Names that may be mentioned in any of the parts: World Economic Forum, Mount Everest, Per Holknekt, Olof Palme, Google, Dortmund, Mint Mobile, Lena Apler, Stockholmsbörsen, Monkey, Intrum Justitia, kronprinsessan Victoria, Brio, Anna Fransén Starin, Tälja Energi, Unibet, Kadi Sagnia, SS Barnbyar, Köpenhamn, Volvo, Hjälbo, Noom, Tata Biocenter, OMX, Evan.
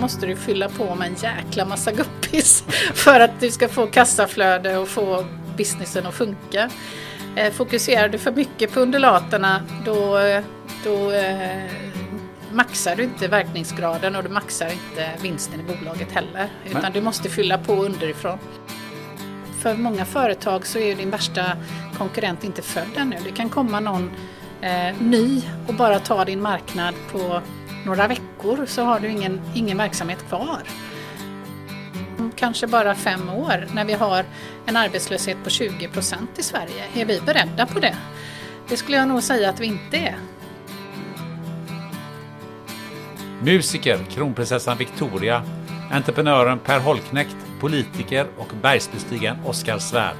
Måste du fylla på med en jäkla massa guppis för att du ska få kassaflöde och få businessen att funka. Fokuserar du för mycket på undulaterna, då maxar du inte verkningsgraden och du maxar inte vinsten i bolaget heller. Utan du måste fylla på underifrån. För många företag så är din värsta konkurrent inte född ännu. Det kan komma någon ny och bara ta din marknad på några veckor, så har du ingen verksamhet kvar. Kanske bara 5 år, när vi har en arbetslöshet på 20% i Sverige. Är vi beredda på det? Det skulle jag nog säga att vi inte är. Musiker, kronprinsessan Victoria, entreprenören Per Holknekt, politiker och bergsbestigaren Oskar Svärd.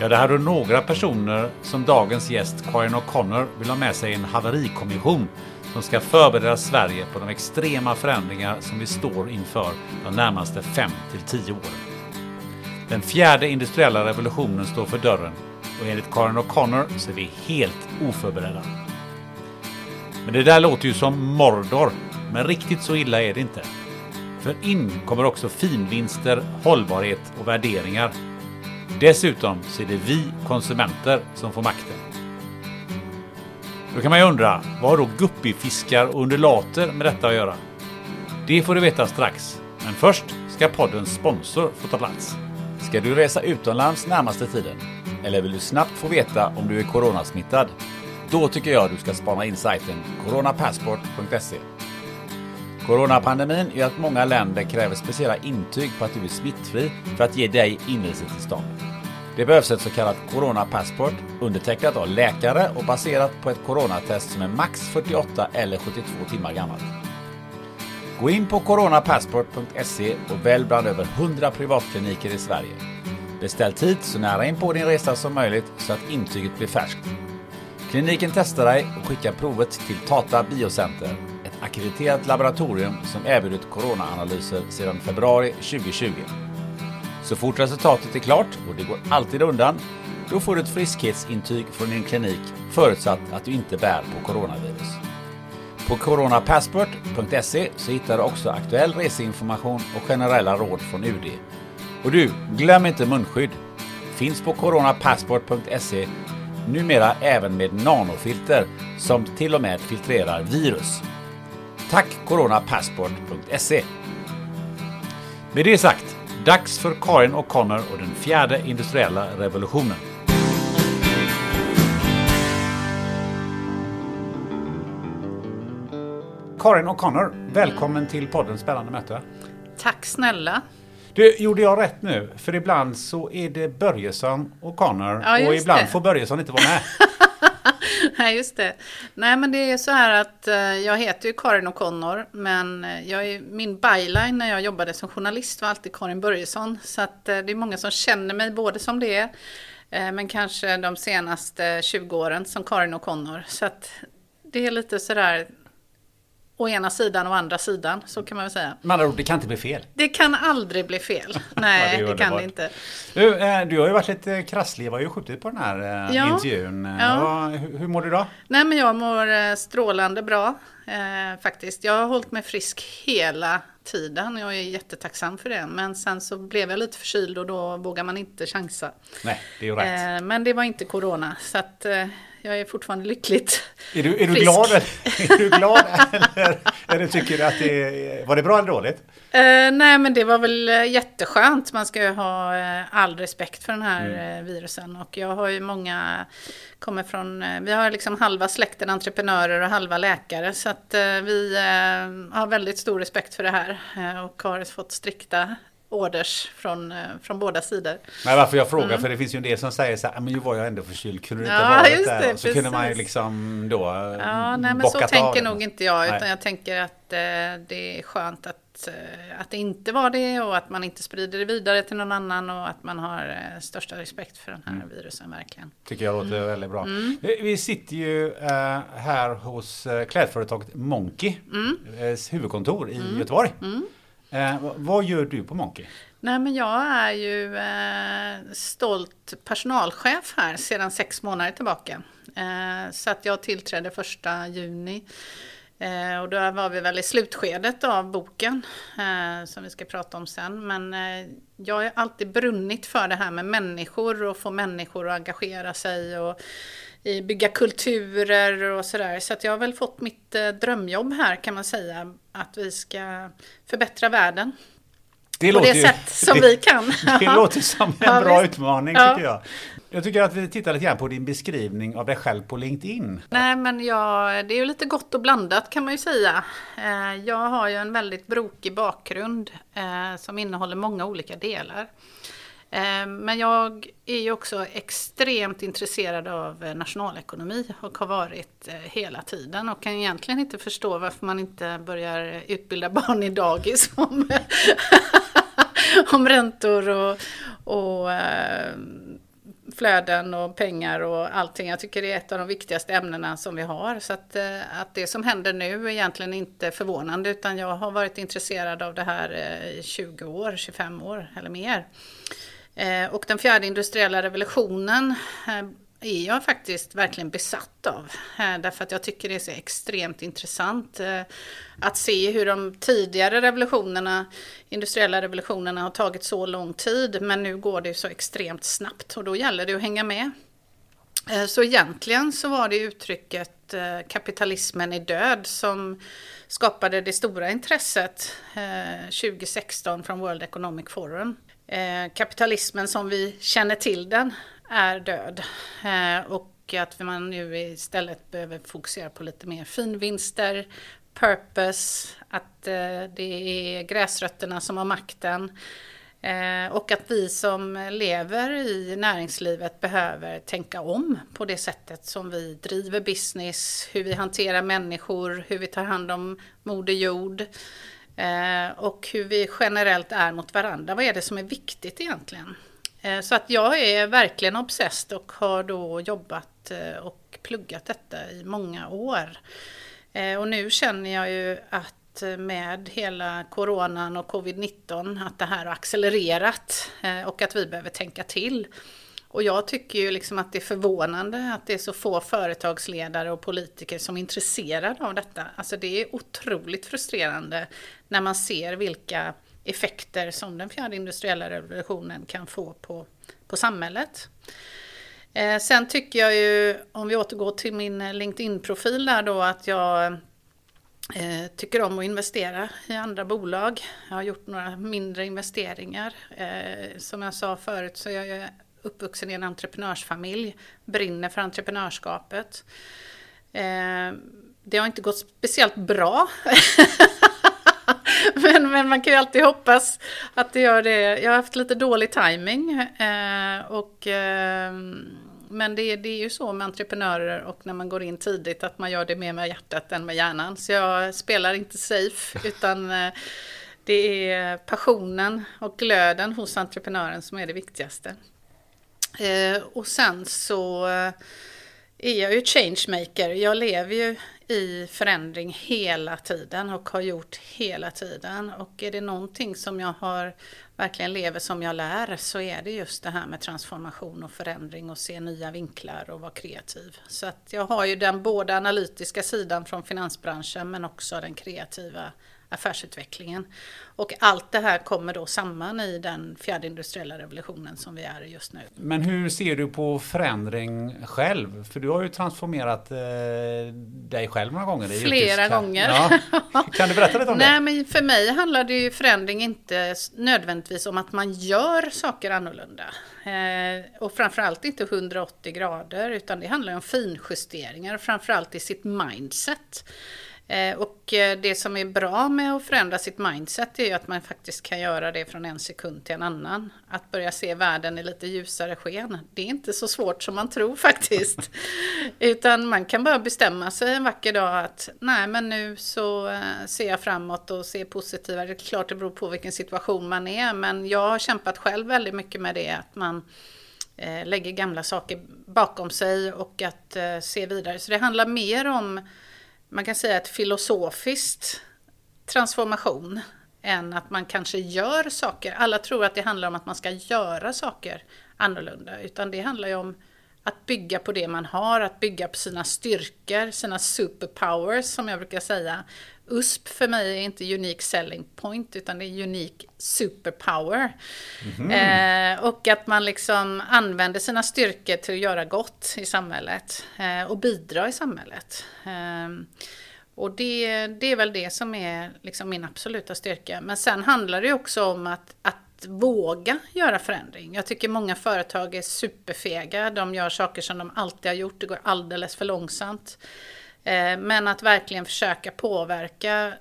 Ja, det här är några personer som dagens gäst Karin O'Connor vill ha med sig i en haverikommission som ska förbereda Sverige på de extrema förändringar som vi står inför de närmaste 5 till 10 åren. Den 4:e industriella revolutionen står för dörren och enligt Karin O'Connor så är vi helt oförberedda. Men det där låter ju som Mordor, men riktigt så illa är det inte. För in kommer också finvinster, hållbarhet och värderingar. Dessutom så är det vi konsumenter som får makten. Då kan man ju undra, vad har då guppifiskar och undulater med detta att göra? Det får du veta strax, men först ska poddens sponsor få ta plats. Ska du resa utomlands närmaste tiden? Eller vill du snabbt få veta om du är coronasmittad? Då tycker jag du ska spana in sajten coronapassport.se. Coronapandemin gör att många länder kräver speciella intyg på att du är smittfri för att ge dig inresetillstånd. Det behövs ett så kallat coronapassport, undertecknat av läkare och baserat på ett coronatest som är max 48 eller 72 timmar gammalt. Gå in på coronapassport.se och välj bland över 100 privatkliniker i Sverige. Beställ tid så nära in på din resa som möjligt så att intyget blir färskt. Kliniken testar dig och skickar provet till Tata Biocenter, ett ackrediterat laboratorium som erbjudit coronaanalyser sedan februari 2020. Så fort resultatet är klart, och det går alltid undan, då får du ett friskhetsintyg från din klinik förutsatt att du inte bär på coronavirus. På coronapassport.se så hittar du också aktuell reseinformation och generella råd från UD. Och du, glöm inte munskydd. Finns på coronapassport.se numera även med nanofilter som till och med filtrerar virus. Tack coronapassport.se. Med det sagt, dags för Karin O'Connor och den 4:e industriella revolutionen. Karin O'Connor, välkommen till poddens spännande möte. Tack snälla. Du, gjorde jag rätt nu? För ibland så är det Börjesson O'Connor, ja, och ibland det. Får Börjesson inte vara med. Nej, just det. Nej, men det är så här att jag heter ju Karin O'Connor, men min byline när jag jobbade som journalist var alltid Karin Börjesson. Så att det är många som känner mig både som det, men kanske de senaste 20 åren som Karin O'Connor. Så att det är lite så där å ena sidan och andra sidan, så kan man väl säga. Med andra ord, det kan inte bli fel. Det kan aldrig bli fel. Nej, det kan det inte. Du har ju varit lite krasslig, var ju skjutit på den här intervjun. Ja. Hur mår du då? Nej, men jag mår strålande bra faktiskt. Jag har hållit mig frisk hela tiden. Jag är jättetacksam för det. Men sen så blev jag lite förkyld och då vågar man inte chansa. Nej, det är ju rätt. Men det var inte corona, så att... Jag är fortfarande lyckligt. Är du glad? Är du glad eller tycker du att det var det bra eller dåligt? Nej, men det var väl jätteskönt. Man ska ju ha all respekt för den här virusen. Och jag har ju många kommer från. Vi har liksom halva släkten entreprenörer och halva läkare, så att vi har väldigt stor respekt för det här och har fått strikta orders från båda sidor. Men varför jag frågar, för det finns ju en del som säger så här, men nu var jag ändå förkyld, kunde du inte varit där? Det, så precis. Kunde man ju liksom då nej, men så tänker nog inte jag, utan jag tänker att det är skönt att det inte var det och att man inte sprider det vidare till någon annan och att man har största respekt för den här virusen verkligen. Tycker jag låter väldigt bra. Vi sitter ju här hos klädföretaget Monkey huvudkontor i Göteborg. Vad gör du på Monkey? Nej, men jag är ju stolt personalchef här sedan 6 månader tillbaka. Så att jag tillträdde 1 juni. Och då var vi väl i slutskedet av boken som vi ska prata om sen. Men jag har alltid brunnit för det här med människor och få människor att engagera sig och bygga kulturer och sådär. Så att jag har väl fått mitt drömjobb här, kan man säga, att vi ska förbättra världen. Det låter på det sätt som vi kan. Det låter som en bra utmaning tycker jag. Jag tycker att vi tittar lite grann på din beskrivning av dig själv på LinkedIn. Nej, men det är ju lite gott och blandat, kan man ju säga. Jag har ju en väldigt brokig bakgrund som innehåller många olika delar. Men jag är ju också extremt intresserad av nationalekonomi och har varit hela tiden och kan egentligen inte förstå varför man inte börjar utbilda barn i dagis om räntor och flöden och pengar och allting. Jag tycker det är ett av de viktigaste ämnena som vi har. Så att det som händer nu är egentligen inte förvånande, utan jag har varit intresserad av det här i 20 år, 25 år eller mer. Och den 4:e industriella revolutionen är jag faktiskt verkligen besatt av. Därför att jag tycker det är så extremt intressant att se hur de tidigare revolutionerna, industriella revolutionerna, har tagit så lång tid. Men nu går det så extremt snabbt och då gäller det att hänga med. Så egentligen så var det uttrycket kapitalismen är död som skapade det stora intresset 2016 från World Economic Forum. Kapitalismen som vi känner till den är död och att man nu istället behöver fokusera på lite mer finvinster, purpose, att det är gräsrötterna som har makten och att vi som lever i näringslivet behöver tänka om på det sättet som vi driver business, hur vi hanterar människor, hur vi tar hand om moder jord. Och hur vi generellt är mot varandra. Vad är det som är viktigt egentligen? Så att jag är verkligen obsessed och har då jobbat och pluggat detta i många år. Och nu känner jag ju att med hela coronan och covid-19 att det här har accelererat och att vi behöver tänka till. Och jag tycker ju liksom att det är förvånande att det är så få företagsledare och politiker som är intresserade av detta. Alltså det är otroligt frustrerande när man ser vilka effekter som den 4:e industriella revolutionen kan få på samhället. Sen tycker jag ju, om vi återgår till min LinkedIn-profil där då, att jag tycker om att investera i andra bolag. Jag har gjort några mindre investeringar. Som jag sa förut så jag är uppvuxen i en entreprenörsfamilj, brinner för entreprenörskapet. Det har inte gått speciellt bra. men man kan ju alltid hoppas att det gör det. Jag har haft lite dålig timing. Men det är ju så med entreprenörer och när man går in tidigt att man gör det mer med hjärtat än med hjärnan. Så jag spelar inte safe utan... Det är passionen och glöden hos entreprenören som är det viktigaste. Och sen så är jag ju changemaker. Jag lever ju i förändring hela tiden och har gjort hela tiden. Och är det någonting som jag har verkligen lever som jag lär, så är det just det här med transformation och förändring och se nya vinklar och vara kreativ. Så att jag har ju den både analytiska sidan från finansbranschen men också den kreativa affärsutvecklingen. Och allt det här kommer då samman i den fjärde industriella revolutionen som vi är i just nu. Men hur ser du på förändring själv? För du har ju transformerat dig själv några gånger. Flera gånger. Ja. Kan du berätta lite om det? Nej, men för mig handlar det ju förändring inte nödvändigtvis om att man gör saker annorlunda. Och framförallt inte 180 grader, utan det handlar om finjusteringar, framförallt i sitt mindset. Och det som är bra med att förändra sitt mindset är ju att man faktiskt kan göra det från en sekund till en annan. Att börja se världen i lite ljusare sken, det är inte så svårt som man tror faktiskt. Utan man kan bara bestämma sig en vacker dag att nej, men nu så ser jag framåt och ser positivare. Det är klart det beror på vilken situation man är, men jag har kämpat själv väldigt mycket med det, att man lägger gamla saker bakom sig och att se vidare. Så det handlar mer om, man kan säga, ett filosofiskt transformation än att man kanske gör saker. Alla tror att det handlar om att man ska göra saker annorlunda. Utan det handlar ju om att bygga på det man har, att bygga på sina styrkor, sina superpowers som jag brukar säga. USP för mig är inte unique selling point, utan det är unique superpower. Mm-hmm. Och att man liksom använder sina styrkor till att göra gott i samhället och bidra i samhället. Och det är väl det som är liksom min absoluta styrka. Men sen handlar det också om att våga göra förändring. Jag tycker många företag är superfega. De gör saker som de alltid har gjort. Det går alldeles för långsamt. Men att verkligen försöka påverka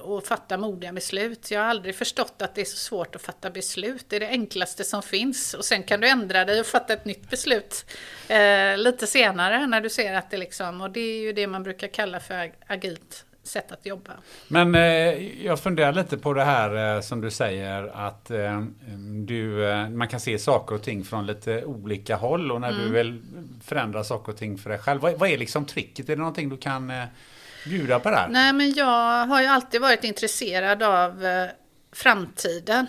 och fatta modiga beslut. Jag har aldrig förstått att det är så svårt att fatta beslut. Det är det enklaste som finns. Och sen kan du ändra dig och fatta ett nytt beslut lite senare när du ser att det liksom... Och det är ju det man brukar kalla för agilt sätt att jobba. Men jag funderar lite på det här som du säger, att man kan se saker och ting från lite olika håll, och när du vill förändra saker och ting för dig själv, vad är liksom tricket? Är det någonting du kan bjuda på där? Nej, men jag har ju alltid varit intresserad av framtiden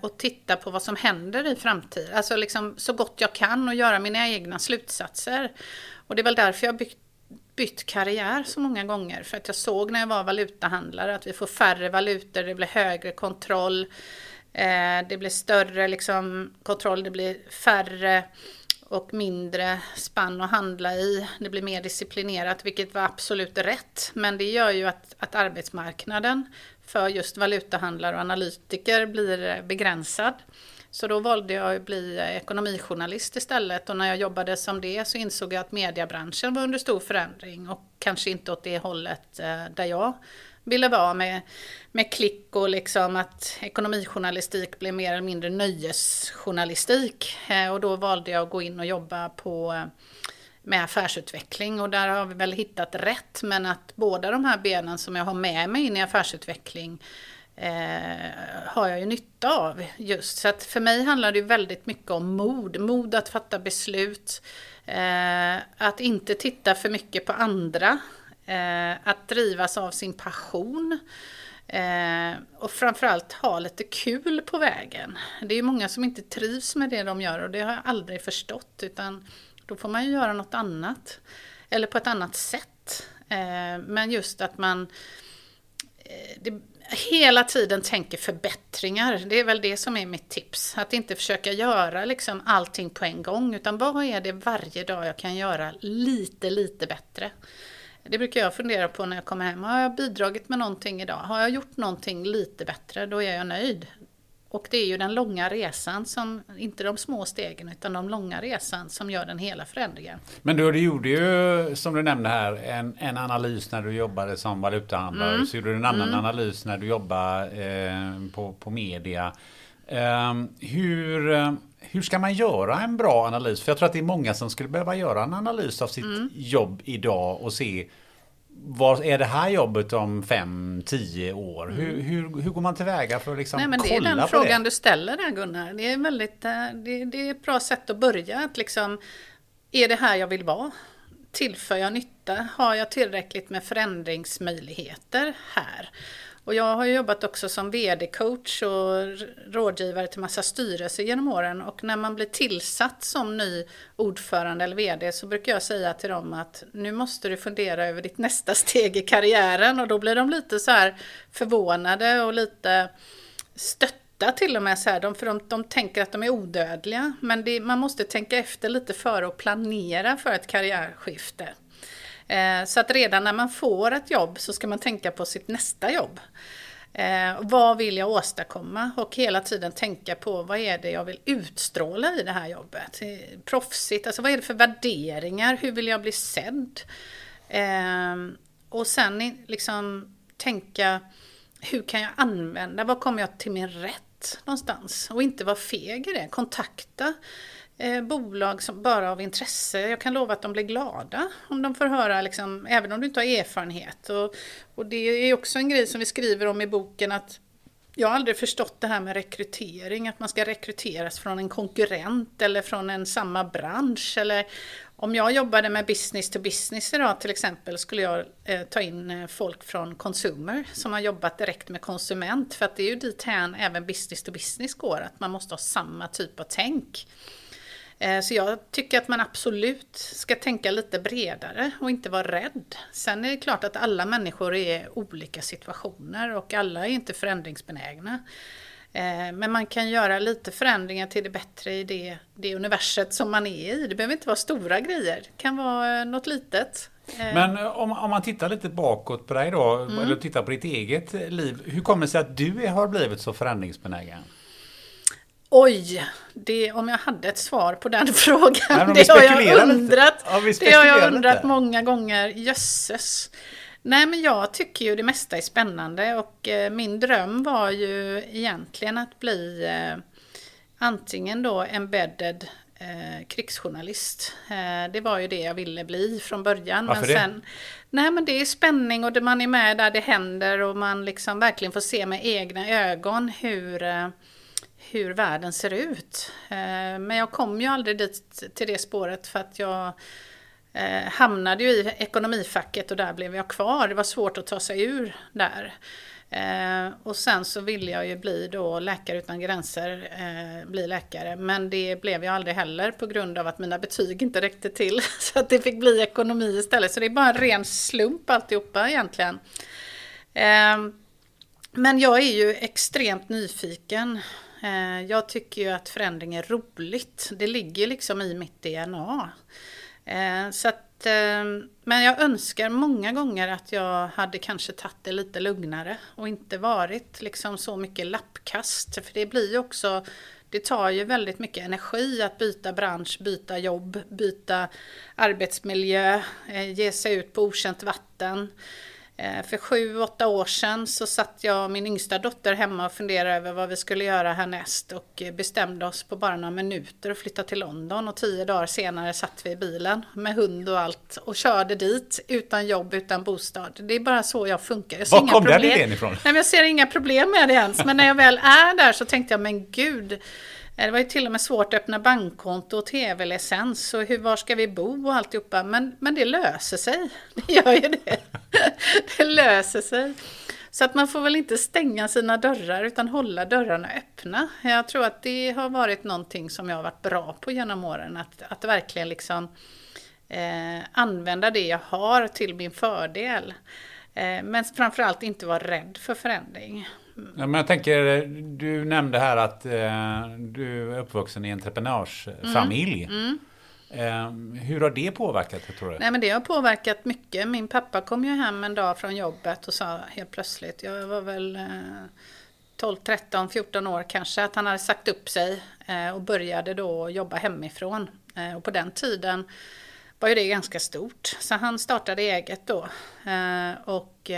och titta på vad som händer i framtiden. Alltså liksom så gott jag kan och göra mina egna slutsatser. Och det är väl därför jag bytt karriär så många gånger, för att jag såg när jag var valutahandlare att vi får färre valutor, det blir högre kontroll, det blir större liksom kontroll, det blir färre och mindre spann att handla i, det blir mer disciplinerat, vilket var absolut rätt, men det gör ju att arbetsmarknaden för just valutahandlare och analytiker blir begränsad. Så då valde jag att bli ekonomijournalist istället, och när jag jobbade som det så insåg jag att mediebranschen var under stor förändring och kanske inte åt det hållet där jag ville vara med klick och liksom att ekonomijournalistik blev mer eller mindre nöjesjournalistik, och då valde jag att gå in och jobba med affärsutveckling, och där har vi väl hittat rätt, men att båda de här benen som jag har med mig in i affärsutveckling har jag ju nytta av just. Så att för mig handlar det väldigt mycket om mod att fatta beslut, att inte titta för mycket på andra, att drivas av sin passion och framförallt ha lite kul på vägen. Det är ju många som inte trivs med det de gör, och det har jag aldrig förstått, utan då får man ju göra något annat eller på ett annat sätt, men just att man hela tiden tänker förbättringar. Det är väl det som är mitt tips. Att inte försöka göra liksom allting på en gång, utan vad är det varje dag jag kan göra lite bättre? Det brukar jag fundera på när jag kommer hem. Har jag bidragit med någonting idag? Har jag gjort någonting lite bättre? Då är jag nöjd. Och det är ju den långa resan, som inte de små stegen utan de långa resan, som gör den hela förändringen. Men du gjorde ju, som du nämnde här, en analys när du jobbade som valutahandlare. Så gjorde du en annan analys när du jobbade på media. Hur ska man göra en bra analys? För jag tror att det är många som skulle behöva göra en analys av sitt jobb idag och se, vad är det här jobbet om 5-10 år? Hur går man tillväga för att liksom kolla på det? Nej, men det är den frågan du ställer där, Gunnar. Det är väldigt, det är ett bra sätt att börja. Att liksom, är det här jag vill vara? Tillför jag nytta? Har jag tillräckligt med förändringsmöjligheter här? Och jag har jobbat också som vd-coach och rådgivare till massa styrelser genom åren. Och när man blir tillsatt som ny ordförande eller vd så brukar jag säga till dem att nu måste du fundera över ditt nästa steg i karriären. Och då blir de lite så här förvånade och lite stötta till och med. Så här. De tänker att de är odödliga. Men man måste tänka efter lite före och planera för ett karriärskifte. Så att redan när man får ett jobb så ska man tänka på sitt nästa jobb. Vad vill jag åstadkomma? Och hela tiden tänka på vad är det jag vill utstråla i det här jobbet? Proffsigt, alltså vad är det för värderingar? Hur vill jag bli sedd? Och sen liksom tänka hur kan jag använda? Vad kommer jag till min rätt någonstans? Och inte vara feg i det. Kontakta bolag som bara av intresse. Jag kan lova att de blir glada om de får höra, liksom, även om du inte har erfarenhet. Och det är också en grej som vi skriver om i boken, att jag har aldrig förstått det här med rekrytering, att man ska rekryteras från en konkurrent eller från en samma bransch. Eller om jag jobbade med business to business idag till exempel, skulle jag ta in folk från consumer som har jobbat direkt med konsument, för att det är ju dit här även business to business går, att man måste ha samma typ av tänk. Så jag tycker att man absolut ska tänka lite bredare och inte vara rädd. Sen är det klart att alla människor är i olika situationer och alla är inte förändringsbenägna. Men man kan göra lite förändringar till det bättre i det universet som man är i. Det behöver inte vara stora grejer, det kan vara något litet. Men om man tittar lite bakåt på dig då, eller tittar på ditt eget liv. Hur kommer det sig att du har blivit så förändringsbenägen? Oj, om jag hade ett svar på den frågan, det har jag undrat många gånger, jösses. Nej, men jag tycker ju det mesta är spännande, och min dröm var ju egentligen att bli antingen då embedded krigsjournalist. Det var ju det jag ville bli från början. Varför men sen, det? Nej, men det är spänning och man är med där det händer och man liksom verkligen får se med egna ögon hur världen ser ut. Men jag kom ju aldrig dit till det spåret, för att jag hamnade ju i ekonomifacket och där blev jag kvar. Det var svårt att ta sig ur där. Och sen så ville jag ju bli då läkare utan gränser, bli läkare. Men det blev jag aldrig heller på grund av att mina betyg inte räckte till. Så att det fick bli ekonomi istället. Så det är bara en ren slump alltihopa egentligen. Men jag är ju extremt nyfiken. Jag tycker ju att förändring är roligt. Det ligger liksom i mitt DNA. Så att, men jag önskar många gånger att jag hade kanske tagit det lite lugnare. Och inte varit liksom så mycket lappkast. För det blir ju också, det tar ju väldigt mycket energi att byta bransch, byta jobb, byta arbetsmiljö, ge sig ut på okänt vatten. För 7-8 år sedan så satt jag och min yngsta dotter hemma och funderade över vad vi skulle göra härnäst, och bestämde oss på bara några minuter att flytta till London, och 10 dagar senare satt vi i bilen med hund och allt och körde dit utan jobb, utan bostad. Det är bara så jag funkar. Jag ser inga problem. Var kom den idén ifrån? Nej, men jag ser inga problem med det ens, men när jag väl är där så tänkte jag, men gud, det var ju till och med svårt att öppna bankkonto och tv-licens och var ska vi bo och alltihopa. Men det löser sig. Det gör ju det. Det löser sig. Så att man får väl inte stänga sina dörrar utan hålla dörrarna öppna. Jag tror att det har varit någonting som jag har varit bra på genom åren. Att verkligen liksom, använda det jag har till min fördel. Men framförallt inte vara rädd för förändring. Ja, men jag tänker, du nämnde här att du är uppvuxen i en entreprenörsfamilj. Hur har det påverkat, tror du? Nej, men det har påverkat mycket. Min pappa kom ju hem en dag från jobbet och sa helt plötsligt, jag var väl 12, 13, 14 år kanske, att han hade sagt upp sig och började då jobba hemifrån. Och på den tiden var ju det ganska stort. Så han startade eget då och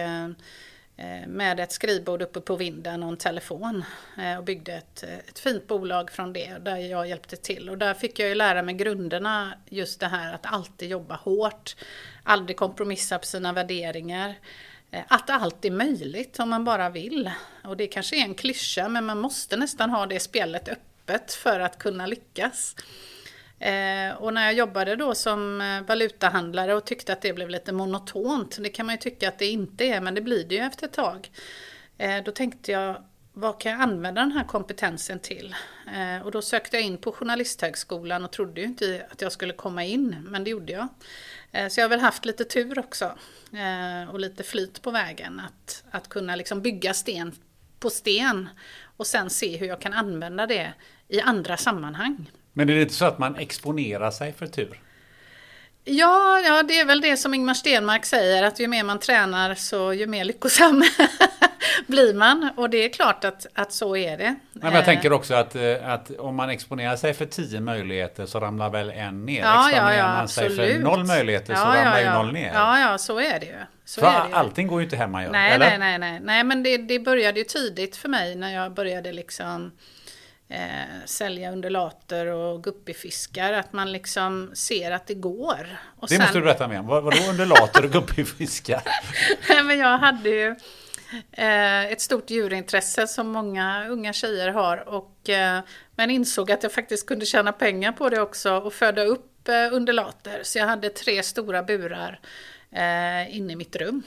med ett skrivbord uppe på vinden och en telefon, och byggde ett fint bolag från det där jag hjälpte till. Och där fick jag ju lära mig grunderna, just det här att alltid jobba hårt, aldrig kompromissa på sina värderingar, att allt är möjligt om man bara vill. Och det kanske är en klyscha, men man måste nästan ha det spelet öppet för att kunna lyckas. Och när jag jobbade då som valutahandlare och tyckte att det blev lite monotont, det kan man ju tycka att det inte är, men det blir det ju efter ett tag, då tänkte jag, vad kan jag använda den här kompetensen till? Och då sökte jag in på Journalisthögskolan och trodde ju inte att jag skulle komma in, men det gjorde jag. Så jag har väl haft lite tur också och lite flyt på vägen att kunna liksom bygga sten på sten och sen se hur jag kan använda det i andra sammanhang. Men är det inte så att man exponerar sig för tur? Ja, det är väl det som Ingmar Stenmark säger, att ju mer man tränar så ju mer lyckosam blir man. Och det är klart att så är det. Men jag tänker också att om man exponerar sig för 10 möjligheter så ramlar väl en ner. Ja, exponerar man absolut. Sig för 0 möjligheter så ramlar ju 0 ner. Ja, så är det ju. Så är det ju. Allting går ju inte hemma. Nej, eller? Nej, men det började ju tidigt för mig när jag började liksom... sälja undulater och guppyfiskar, att man liksom ser att det går. Och det sen... måste du berätta mer om. Vadå undulater och guppyfiskar? Nej, men jag hade ju ett stort djurintresse som många unga tjejer har, men insåg att jag faktiskt kunde tjäna pengar på det också och föda upp undulater. Så jag hade 3 stora burar inne i mitt rum.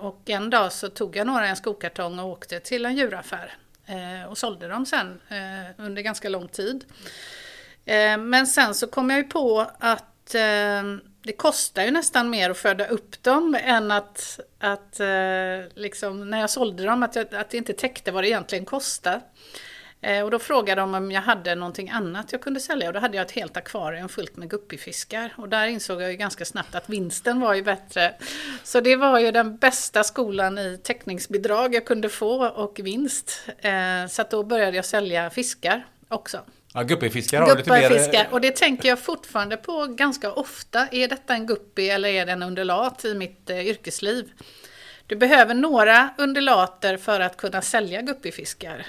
Och en dag så tog jag några i en skokartong och åkte till en djuraffär. Och sålde dem sen under ganska lång tid. Men sen så kom jag ju på att det kostar ju nästan mer att föda upp dem än att liksom, när jag sålde dem, att det inte täckte vad det egentligen kostar. Och då frågade de om jag hade någonting annat jag kunde sälja. Och då hade jag ett helt akvarium fullt med guppyfiskar. Och där insåg jag ju ganska snabbt att vinsten var ju bättre. Så det var ju den bästa skolan i täckningsbidrag jag kunde få och vinst. Så att då började jag sälja fiskar också. Ja, guppyfiskar. Guppyfiskar. Och det tänker jag fortfarande på ganska ofta. Är detta en guppy eller är det en undulat i mitt yrkesliv? Du behöver några undulater för att kunna sälja guppyfiskar.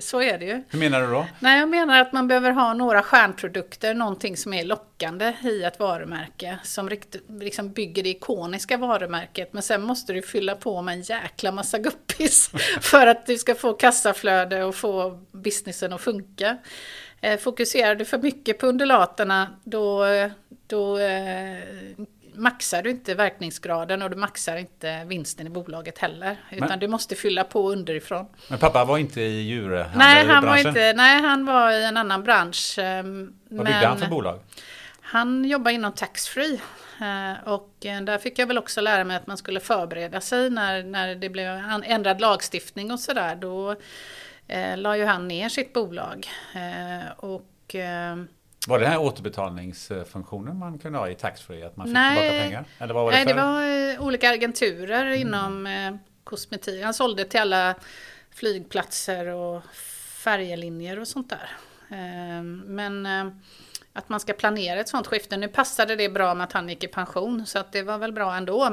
Så är det ju. Hur menar du då? Nej, jag menar att man behöver ha några stjärnprodukter. Någonting som är lockande i ett varumärke. Som liksom bygger det ikoniska varumärket. Men sen måste du fylla på med en jäkla massa guppis. För att du ska få kassaflöde och få businessen att funka. Fokuserar du för mycket på undulaterna då maxar du inte verkningsgraden och du maxar inte vinsten i bolaget heller. Utan du måste fylla på underifrån. Men pappa var inte i djurhandel? Nej, han var i en annan bransch. Vad byggde han för bolag? Han jobbade inom taxfree. Och där fick jag väl också lära mig att man skulle förbereda sig när det blev ändrad lagstiftning och sådär. Då la ju han ner sitt bolag. Var det den här återbetalningsfunktionen man kunde ha i taxfree, att man fick tillbaka pengar? Eller vad var det det var olika agenturer inom kosmetik. Han sålde till alla flygplatser och färjelinjer och sånt där. Men att man ska planera ett sånt skifte. Nu passade det bra med att han gick i pension, så att det var väl bra ändå.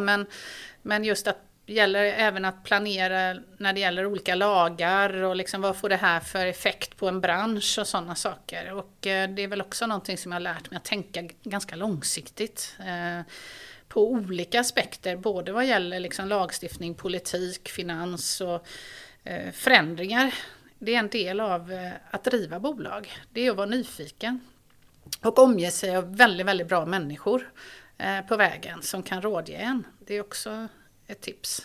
Men just att gäller även att planera när det gäller olika lagar och liksom vad får det här för effekt på en bransch och sådana saker. Och det är väl också någonting som jag har lärt mig att tänka ganska långsiktigt på olika aspekter. Både vad gäller liksom lagstiftning, politik, finans och förändringar. Det är en del av att driva bolag. Det är att vara nyfiken och omge sig av väldigt, väldigt bra människor på vägen som kan rådge en. Det är också ett tips.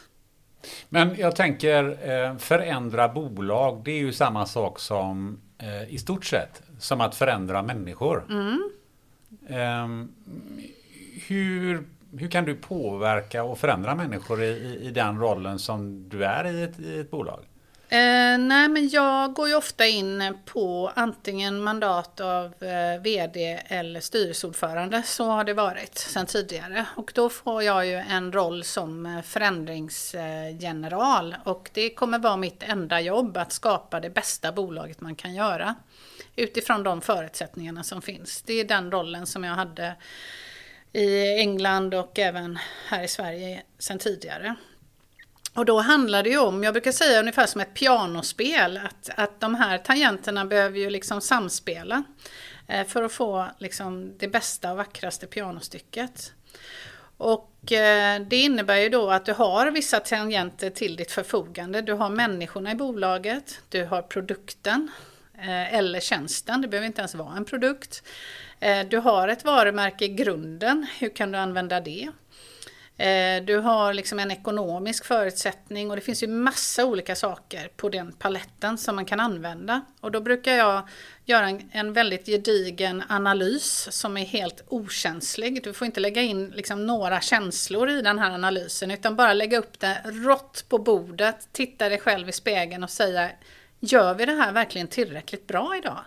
Men jag tänker förändra bolag, det är ju samma sak som i stort sett som att förändra människor. Hur kan du påverka och förändra människor i den rollen som du är i ett bolag? Nej, men jag går ju ofta in på antingen mandat av vd eller styrelseordförande. Så har det varit sedan tidigare. Och då får jag ju en roll som förändringsgeneral. Och det kommer vara mitt enda jobb att skapa det bästa bolaget man kan göra. Utifrån de förutsättningarna som finns. Det är den rollen som jag hade i England och även här i Sverige sedan tidigare. Och då handlar det ju om, jag brukar säga ungefär som ett pianospel, att de här tangenterna behöver ju liksom samspela för att få liksom det bästa och vackraste pianostycket. Och det innebär ju då att du har vissa tangenter till ditt förfogande. Du har människorna i bolaget, du har produkten, eller tjänsten. Det behöver inte ens vara en produkt. Du har ett varumärke i grunden. Hur kan du använda det? Du har liksom en ekonomisk förutsättning och det finns ju massa olika saker på den paletten som man kan använda. Och då brukar jag göra en väldigt gedigen analys som är helt okänslig. Du får inte lägga in liksom några känslor i den här analysen utan bara lägga upp det rått på bordet, titta dig själv i spegeln och säga, gör vi det här verkligen tillräckligt bra idag?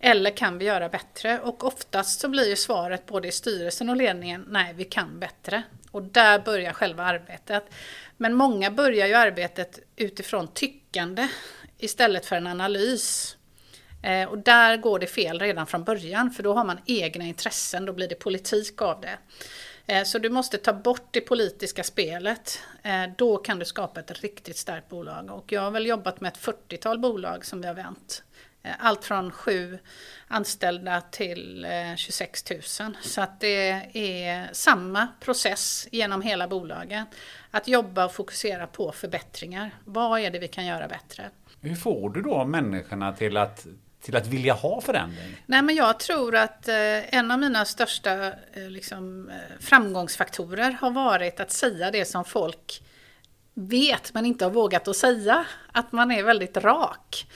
Eller kan vi göra bättre? Och oftast så blir ju svaret både i styrelsen och ledningen, nej vi kan bättre. Och där börjar själva arbetet. Men många börjar ju arbetet utifrån tyckande istället för en analys. Och där går det fel redan från början för då har man egna intressen, då blir det politik av det. Så du måste ta bort det politiska spelet, då kan du skapa ett riktigt starkt bolag. Och jag har väl jobbat med ett 40-tal bolag som vi har vänt. Allt från 7 anställda till 26 000. Så att det är samma process genom hela bolagen. Att jobba och fokusera på förbättringar. Vad är det vi kan göra bättre? Hur får du då människorna till att vilja ha förändring? Nej, men jag tror att en av mina största framgångsfaktorer har varit att säga det som folk vet men inte har vågat att säga. Att man är väldigt rak.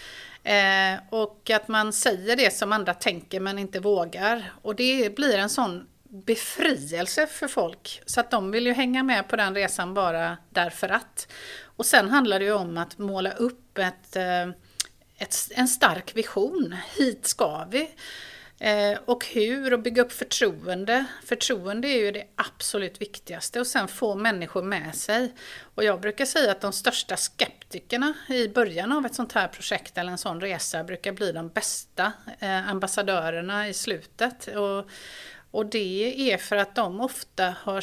Och att man säger det som andra tänker men inte vågar. Och det blir en sån befrielse för folk. Så att de vill ju hänga med på den resan bara därför att. Och sen handlar det ju om att måla upp en stark vision. Hit ska vi. Och hur, och bygga upp förtroende. Förtroende är ju det absolut viktigaste och sen få människor med sig. Och jag brukar säga att de största skeptikerna i början av ett sånt här projekt eller en sån resa brukar bli de bästa ambassadörerna i slutet. Och det är för att de ofta har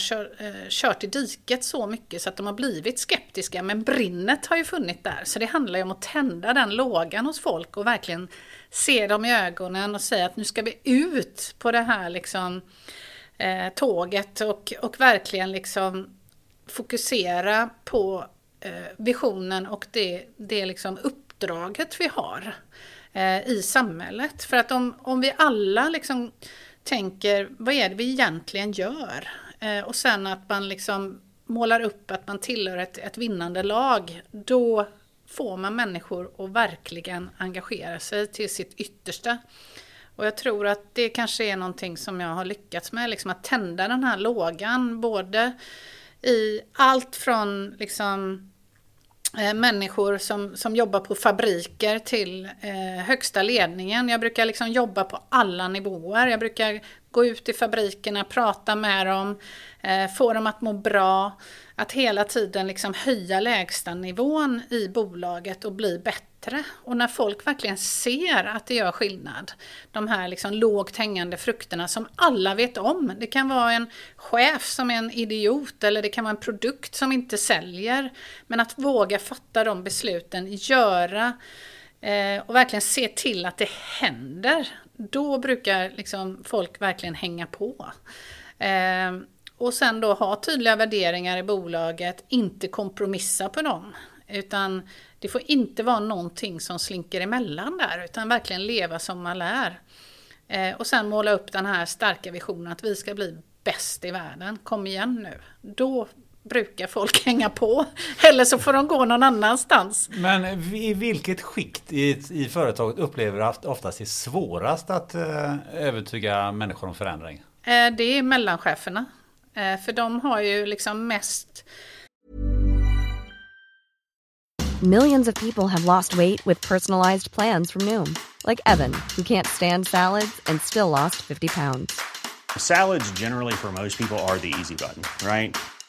kört i diket så mycket så att de har blivit skeptiska. Men brinnet har ju funnits där. Så det handlar ju om att tända den lågan hos folk och verkligen se dem i ögonen och säga att nu ska vi ut på det här tåget. Och verkligen fokusera på visionen och det uppdraget vi har i samhället. För att om vi alla tänker, vad är det vi egentligen gör? Och sen att man målar upp att man tillhör ett vinnande lag. Då får man människor att verkligen engagera sig till sitt yttersta. Och jag tror att det kanske är någonting som jag har lyckats med. Att tända den här lågan. Både i allt från människor som jobbar på fabriker till högsta ledningen. Jag brukar jobba på alla nivåer. Jag brukar gå ut i fabrikerna, prata med dem, få dem att må bra. Att hela tiden höja lägstanivån i bolaget och bli bättre. Och när folk verkligen ser att det gör skillnad. De här lågt hängande frukterna som alla vet om. Det kan vara en chef som är en idiot eller det kan vara en produkt som inte säljer. Men att våga fatta de besluten, göra och verkligen se till att det händer. Då brukar folk verkligen hänga på. Och sen då ha tydliga värderingar i bolaget, inte kompromissa på dem. Utan det får inte vara någonting som slinker emellan där, utan verkligen leva som man lär. Och sen måla upp den här starka visionen att vi ska bli bäst i världen. Kom igen nu. Då brukar folk hänga på, eller så får de gå någon annanstans. Men i vilket skikt i företaget upplever du oftast det svårast att övertyga människor om förändring? Det är mellancheferna. För de har ju mest. Millions of people have lost weight with personalized plans from Noom. Like Evan, who can't stand salads and still lost 50 pounds. Salads generally for most people are the easy button, right?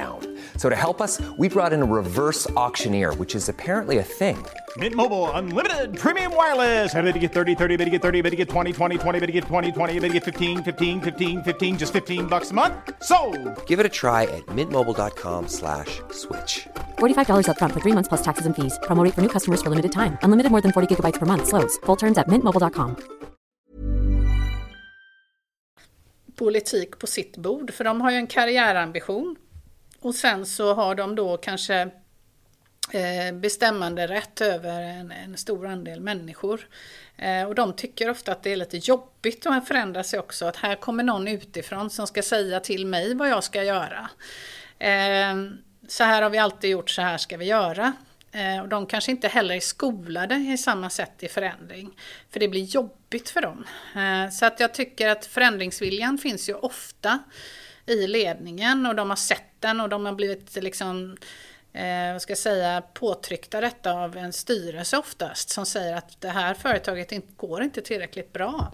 down. So to help us, we brought in a reverse auctioneer, which is apparently a thing. Mint Mobile Unlimited Premium Wireless. How to get 30, 30, how to get 30, how to get 20, 20, 20, how to get 20, 20, how to get 15, 15, 15, 15, just $15 a month? Sold! Give it a try at mintmobile.com/switch. $45 up front for 3 months plus taxes and fees. Promo rate for new customers for limited time. Unlimited more than 40 gigabytes per month. Slows full terms at mintmobile.com. Politik på sitt bord, för de har ju en karriärambition och sen så har de då kanske bestämmande rätt över en stor andel människor, och de tycker ofta att det är lite jobbigt att förändra sig också, att här kommer någon utifrån som ska säga till mig vad jag ska göra, så här har vi alltid gjort, så här ska vi göra. Och de kanske inte heller är skolade i samma sätt i förändring, för det blir jobbigt för dem. Så att jag tycker att förändringsviljan finns ju ofta i ledningen, och de har sett den och de har blivit liksom, vad ska jag säga, påtryckta detta av en styrelse oftast, som säger att det här företaget går inte tillräckligt bra.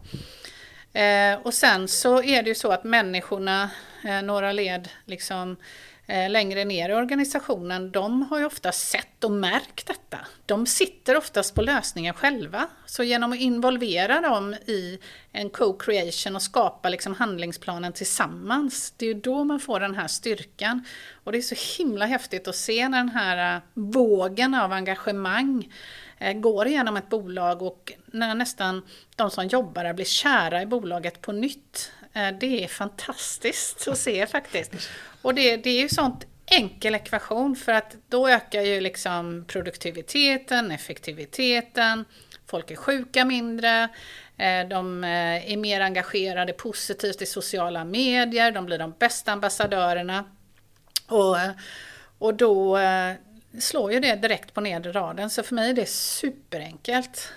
Och sen så är det ju så att människorna, några led liksom längre ner i organisationen, de har ju ofta sett och märkt detta. De sitter oftast på lösningen själva. Så genom att involvera dem i en co-creation och skapa liksom handlingsplanen tillsammans, det är ju då man får den här styrkan. Och det är så himla häftigt att se när den här vågen av engagemang går igenom ett bolag, och när nästan de som jobbar där blir kära i bolaget på nytt. Det är fantastiskt att se faktiskt. Och det är ju sånt enkel ekvation, för att då ökar ju liksom produktiviteten, effektiviteten, folk är sjuka mindre, de är mer engagerade positivt i sociala medier, de blir de bästa ambassadörerna, och då slår ju det direkt på nedre raden. Så för mig är det superenkelt,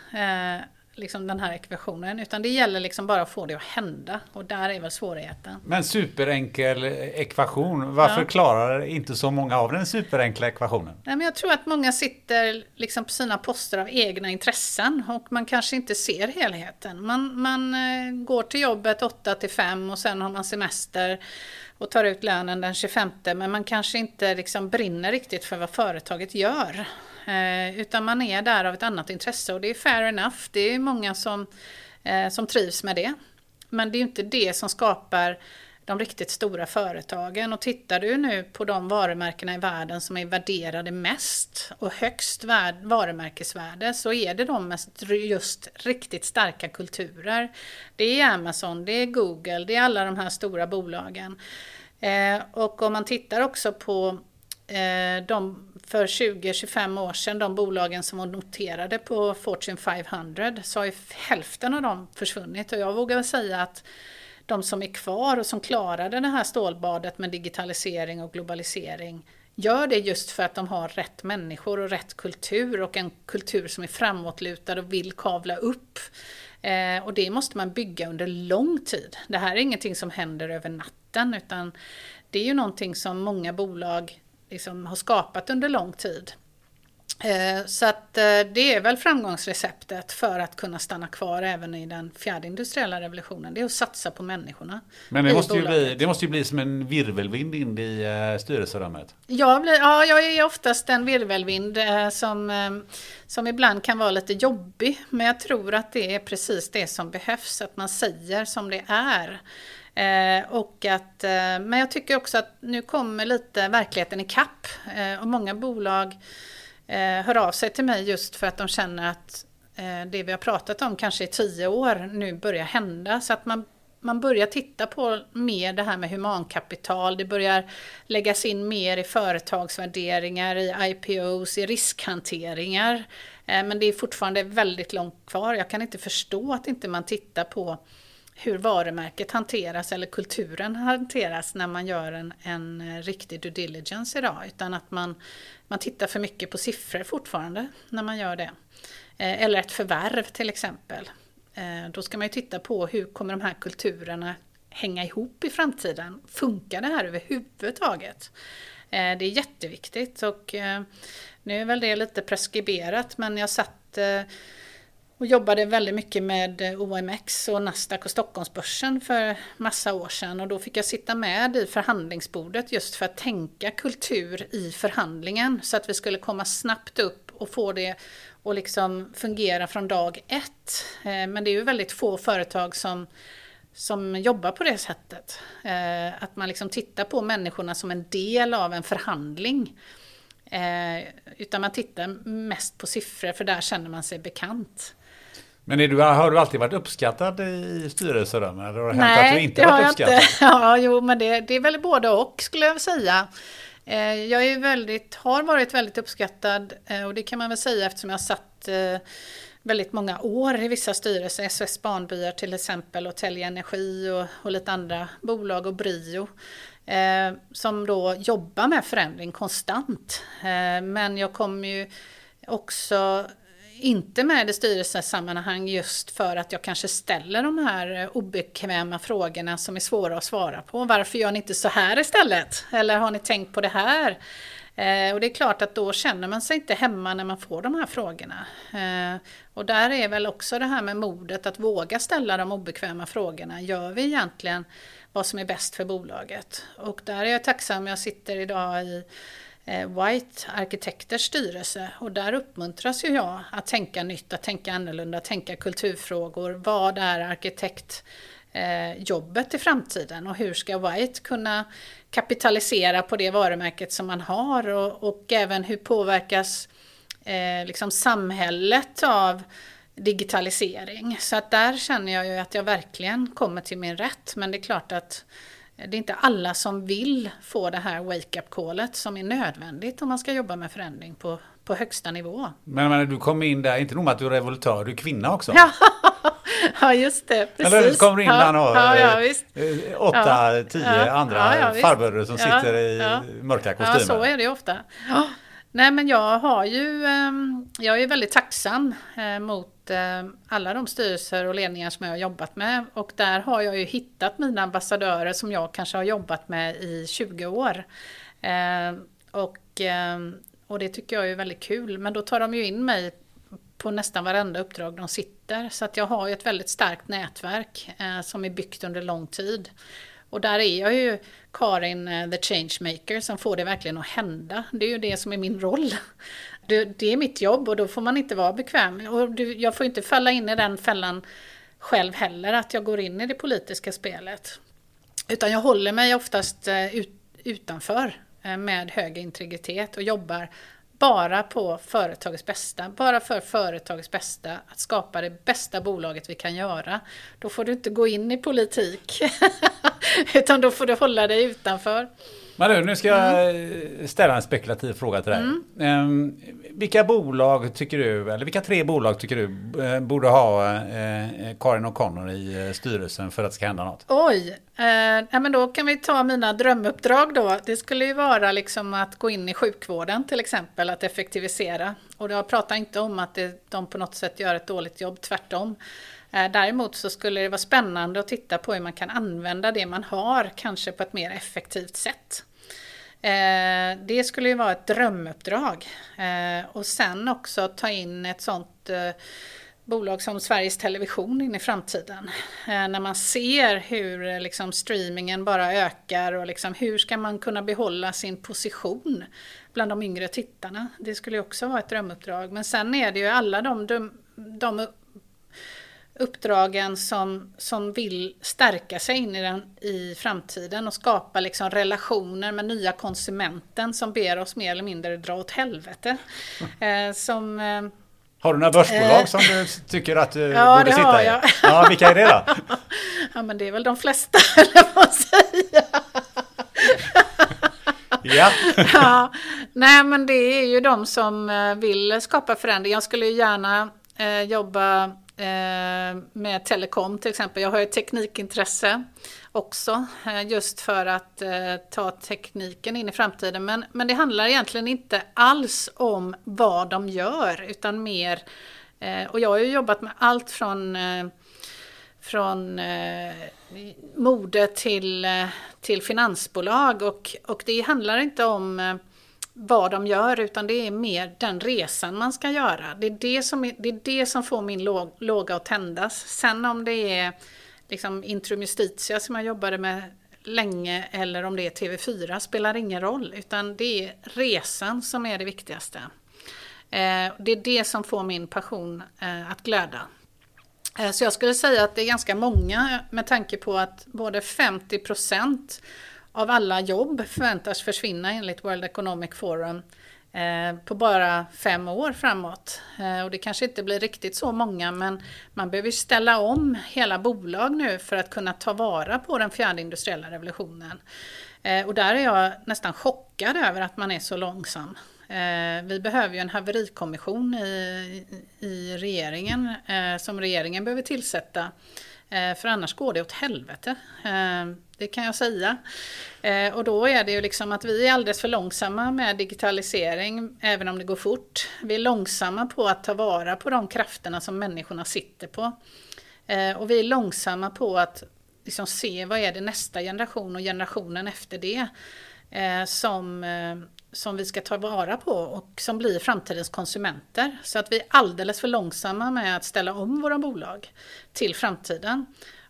liksom den här ekvationen, utan det gäller liksom bara att få det att hända, och där är väl svårigheten. Men superenkel ekvation, varför klarar inte så många av den superenkla ekvationen? Nej, men jag tror att många sitter liksom på sina poster av egna intressen, och man kanske inte ser helheten. Man går till jobbet 8-5 och sen har man semester och tar ut lönen den 25, men man kanske inte liksom brinner riktigt för vad företaget gör, utan man är där av ett annat intresse, och det är fair enough. Det är många som trivs med det, men det är ju inte det som skapar de riktigt stora företagen. Och tittar du nu på de varumärkena i världen som är värderade mest och högst varumärkesvärde, så är det de mest just riktigt starka kulturer. Det är Amazon, det är Google, det är alla de här stora bolagen. Och om man tittar också på de för 20-25 år sedan, de bolagen som var noterade på Fortune 500, så har ju hälften av dem försvunnit. Och jag vågar säga att de som är kvar och som klarade det här stålbadet med digitalisering och globalisering gör det just för att de har rätt människor och rätt kultur, och en kultur som är framåtlutad och vill kavla upp. Och det måste man bygga under lång tid. Det här är ingenting som händer över natten, utan det är ju någonting som många bolag liksom har skapat under lång tid. Så att det är väl framgångsreceptet för att kunna stanna kvar även i den fjärde industriella revolutionen. Det är att satsa på människorna. Men det måste ju bli som en virvelvind in i styrelserummet. Jag är oftast en virvelvind som ibland kan vara lite jobbig. Men jag tror att det är precis det som behövs. Att man säger som det är. Men jag tycker också att nu kommer lite verkligheten i kapp. Och många bolag hör av sig till mig just för att de känner att det vi har pratat om kanske i 10 år nu börjar hända. Så att man börjar titta på mer det här med humankapital. Det börjar läggas in mer i företagsvärderingar, i IPOs, i riskhanteringar. Men det är fortfarande väldigt långt kvar. Jag kan inte förstå att inte man tittar på hur varumärket hanteras eller kulturen hanteras när man gör en riktig due diligence idag. Utan att man tittar för mycket på siffror fortfarande när man gör det. Eller ett förvärv till exempel. Då ska man ju titta på hur kommer de här kulturerna hänga ihop i framtiden. Funkar det här överhuvudtaget? Det är jätteviktigt och nu är väl det lite preskriberat, men jag satt och jobbade väldigt mycket med OMX och Nasdaq och Stockholmsbörsen för massa år sedan. Och då fick jag sitta med i förhandlingsbordet just för att tänka kultur i förhandlingen. Så att vi skulle komma snabbt upp och få det att liksom fungera från dag ett. Men det är ju väldigt få företag som jobbar på det sättet. Att man liksom tittar på människorna som en del av en förhandling. Utan man tittar mest på siffror, för där känner man sig bekant. Men har du alltid varit uppskattad i styrelser? Eller har det hänt att du inte har varit uppskattad? Inte. Ja, jo, men det är väl både och, skulle jag säga. Jag är har varit väldigt uppskattad, och det kan man väl säga eftersom jag har satt väldigt många år i vissa styrelser. SS Barnbyar till exempel, och Tälja Energi och lite andra bolag och Brio. Som då jobbar med förändring konstant. Men jag kom ju också inte med i styrelsesammanhang just för att jag kanske ställer de här obekväma frågorna som är svåra att svara på. Varför gör ni inte så här istället? Eller har ni tänkt på det här? Och det är klart att då känner man sig inte hemma när man får de här frågorna. Och där är väl också det här med modet att våga ställa de obekväma frågorna. Gör vi egentligen vad som är bäst för bolaget? Och där är jag tacksam. Jag sitter idag i White Arkitekters styrelse, och där uppmuntras ju jag att tänka nytt, att tänka annorlunda, att tänka kulturfrågor. Vad är arkitektjobbet i framtiden, och hur ska White kunna kapitalisera på det varumärket som man har, och även hur påverkas liksom samhället av digitalisering. Så att där känner jag ju att jag verkligen kommer till min rätt, men det är klart att det är inte alla som vill få det här wake-up-callet som är nödvändigt om man ska jobba med förändring på högsta nivå. Men du kom in där, inte nog med att du är revoltör, du är kvinna också. Ja, just det. Precis. Eller du kommer in bland 8-10 andra farbröder som sitter i mörka kostymer. Ja, så är det ofta. Ja. Nej, men jag är väldigt tacksam mot alla de styrelser och ledningar som jag har jobbat med. Och där har jag ju hittat mina ambassadörer som jag kanske har jobbat med i 20 år. Och det tycker jag är väldigt kul. Men då tar de ju in mig på nästan varenda uppdrag de sitter. Så att jag har ju ett väldigt starkt nätverk som är byggt under lång tid. Och där är jag ju Karin the Changemaker som får det verkligen att hända. Det är ju det som är min roll. Det är mitt jobb, och då får man inte vara bekväm. Och jag får inte falla in i den fällan själv heller, att jag går in i det politiska spelet. Utan jag håller mig oftast utanför med hög integritet och jobbar bara på företagets bästa. Bara för företagets bästa. Att skapa det bästa bolaget vi kan göra. Då får du inte gå in i politik. Utan då får du hålla dig utanför. Men nu ska jag ställa en spekulativ fråga till dig. Vilka bolag tycker du, eller vilka tre bolag tycker du borde ha Karin O'Connor i styrelsen för att det ska hända något? Oj, men då kan vi ta mina drömuppdrag då. Det skulle ju vara liksom att gå in i sjukvården till exempel, att effektivisera. Och jag pratar inte om att de på något sätt gör ett dåligt jobb, tvärtom. Däremot så skulle det vara spännande att titta på hur man kan använda det man har kanske på ett mer effektivt sätt. Det skulle ju vara ett drömuppdrag. Och sen också ta in ett sånt bolag som Sveriges Television in i framtiden. När man ser hur liksom streamingen bara ökar, och liksom hur ska man kunna behålla sin position bland de yngre tittarna. Det skulle också vara ett drömuppdrag. Men sen är det ju alla de uppdragen som vill stärka sig in i framtiden och skapa liksom relationer med nya konsumenten som ber oss mer eller mindre dra åt helvete. Har du några börsbolag som du tycker att du borde sitta i? Jag. Ja, vilka är det då? Ja, men det är väl de flesta, eller vad säger jag? Ja. Ja. Nej, men det är ju de som vill skapa förändring. Jag skulle ju gärna jobba med telekom till exempel. Jag har ett teknikintresse också, just för att ta tekniken in i framtiden. Men det handlar egentligen inte alls om vad de gör, utan mer, och jag har ju jobbat med allt från från mode till finansbolag och det handlar inte om vad de gör, utan det är mer den resan man ska göra. Det är det som får min låga att tändas. Sen om det är liksom Intrum Justitia som jag jobbade med länge eller om det är TV4 spelar ingen roll, utan det är resan som är det viktigaste. Det är det som får min passion att glöda. Så jag skulle säga att det är ganska många, med tanke på att både 50% av alla jobb förväntas försvinna enligt World Economic Forum på bara 5 år framåt. Och det kanske inte blir riktigt så många, men man behöver ställa om hela bolag nu för att kunna ta vara på den fjärde industriella revolutionen. Och där är jag nästan chockad över att man är så långsam. Vi behöver ju en haverikommission i regeringen som regeringen behöver tillsätta. För annars går det åt helvete, det kan jag säga. Och då är det ju liksom att vi är alldeles för långsamma med digitalisering, även om det går fort. Vi är långsamma på att ta vara på de krafterna som människorna sitter på. Och vi är långsamma på att liksom se vad är det nästa generation och generationen efter det som vi ska ta vara på och som blir framtidens konsumenter. Så att vi är alldeles för långsamma med att ställa om våra bolag till framtiden.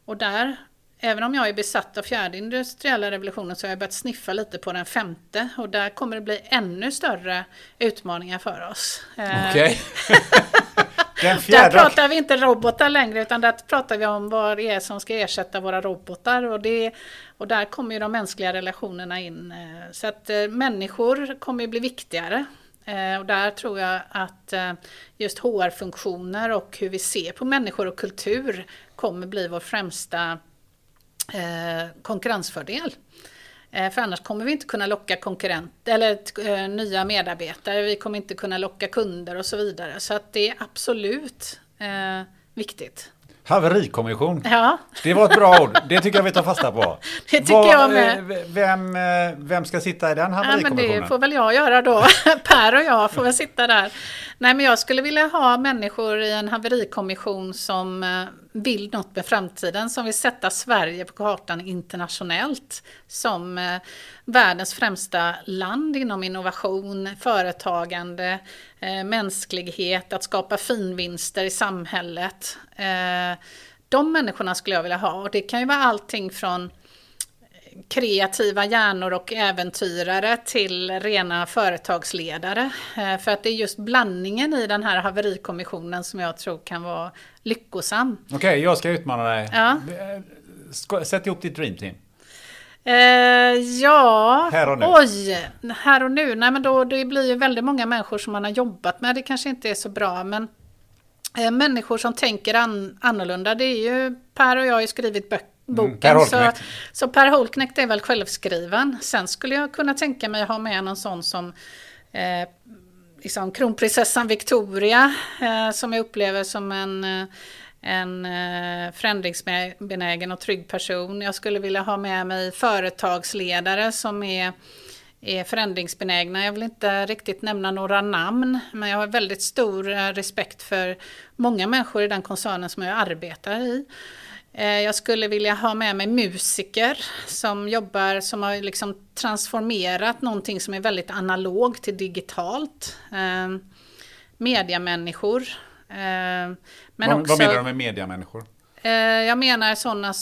Och där, även om jag är besatt av fjärde industriella revolutionen, så har jag börjat sniffa lite på den femte. Och där kommer det bli ännu större utmaningar för oss. Okej. Där pratar vi inte robotar längre, utan där pratar vi om vad det är som ska ersätta våra robotar. Och där kommer ju de mänskliga relationerna in. Så att människor kommer ju bli viktigare. Och där tror jag att just HR-funktioner och hur vi ser på människor och kultur kommer bli vår främsta konkurrensfördel. För annars kommer vi inte kunna locka konkurrenter eller nya medarbetare. Vi kommer inte kunna locka kunder och så vidare. Så att det är absolut viktigt. Haverikommission. Ja. Det var ett bra ord. Det tycker jag vi tar fasta på. Det tycker jag med. Vem ska sitta i den haverikommissionen? Ja, det får väl jag göra då. Per och jag får väl sitta där. Nej, men jag skulle vilja ha människor i en haverikommission som vill något med framtiden. Som vill sätta Sverige på kartan internationellt. Som världens främsta land inom innovation, företagande, mänsklighet, att skapa finvinster i samhället. De människorna skulle jag vilja ha, och det kan ju vara allting från kreativa hjärnor och äventyrare till rena företagsledare, för att det är just blandningen i den här haverikommissionen som jag tror kan vara lyckosam. Okej, jag ska utmana dig. Ja. Sätt ihop ditt dream team. Här och nu. Nej, men det blir ju väldigt många människor som man har jobbat med. Det kanske inte är så bra, men människor som tänker annorlunda. Det är ju Per och jag har ju skrivit boken. Så Per Holknekt är väl självskriven. Sen skulle jag kunna tänka mig att ha med någon sån som liksom kronprinsessan Victoria, som jag upplever som en förändringsbenägen och trygg person. Jag skulle vilja ha med mig företagsledare som är förändringsbenägna. Jag vill inte riktigt nämna några namn, men jag har väldigt stor respekt för många människor i den koncernen som jag arbetar i. Jag skulle vilja ha med mig musiker som har liksom transformerat någonting som är väldigt analogt till digitalt. Mediamänniskor. Vad menar du med mediamänniskor? Jag menar sådana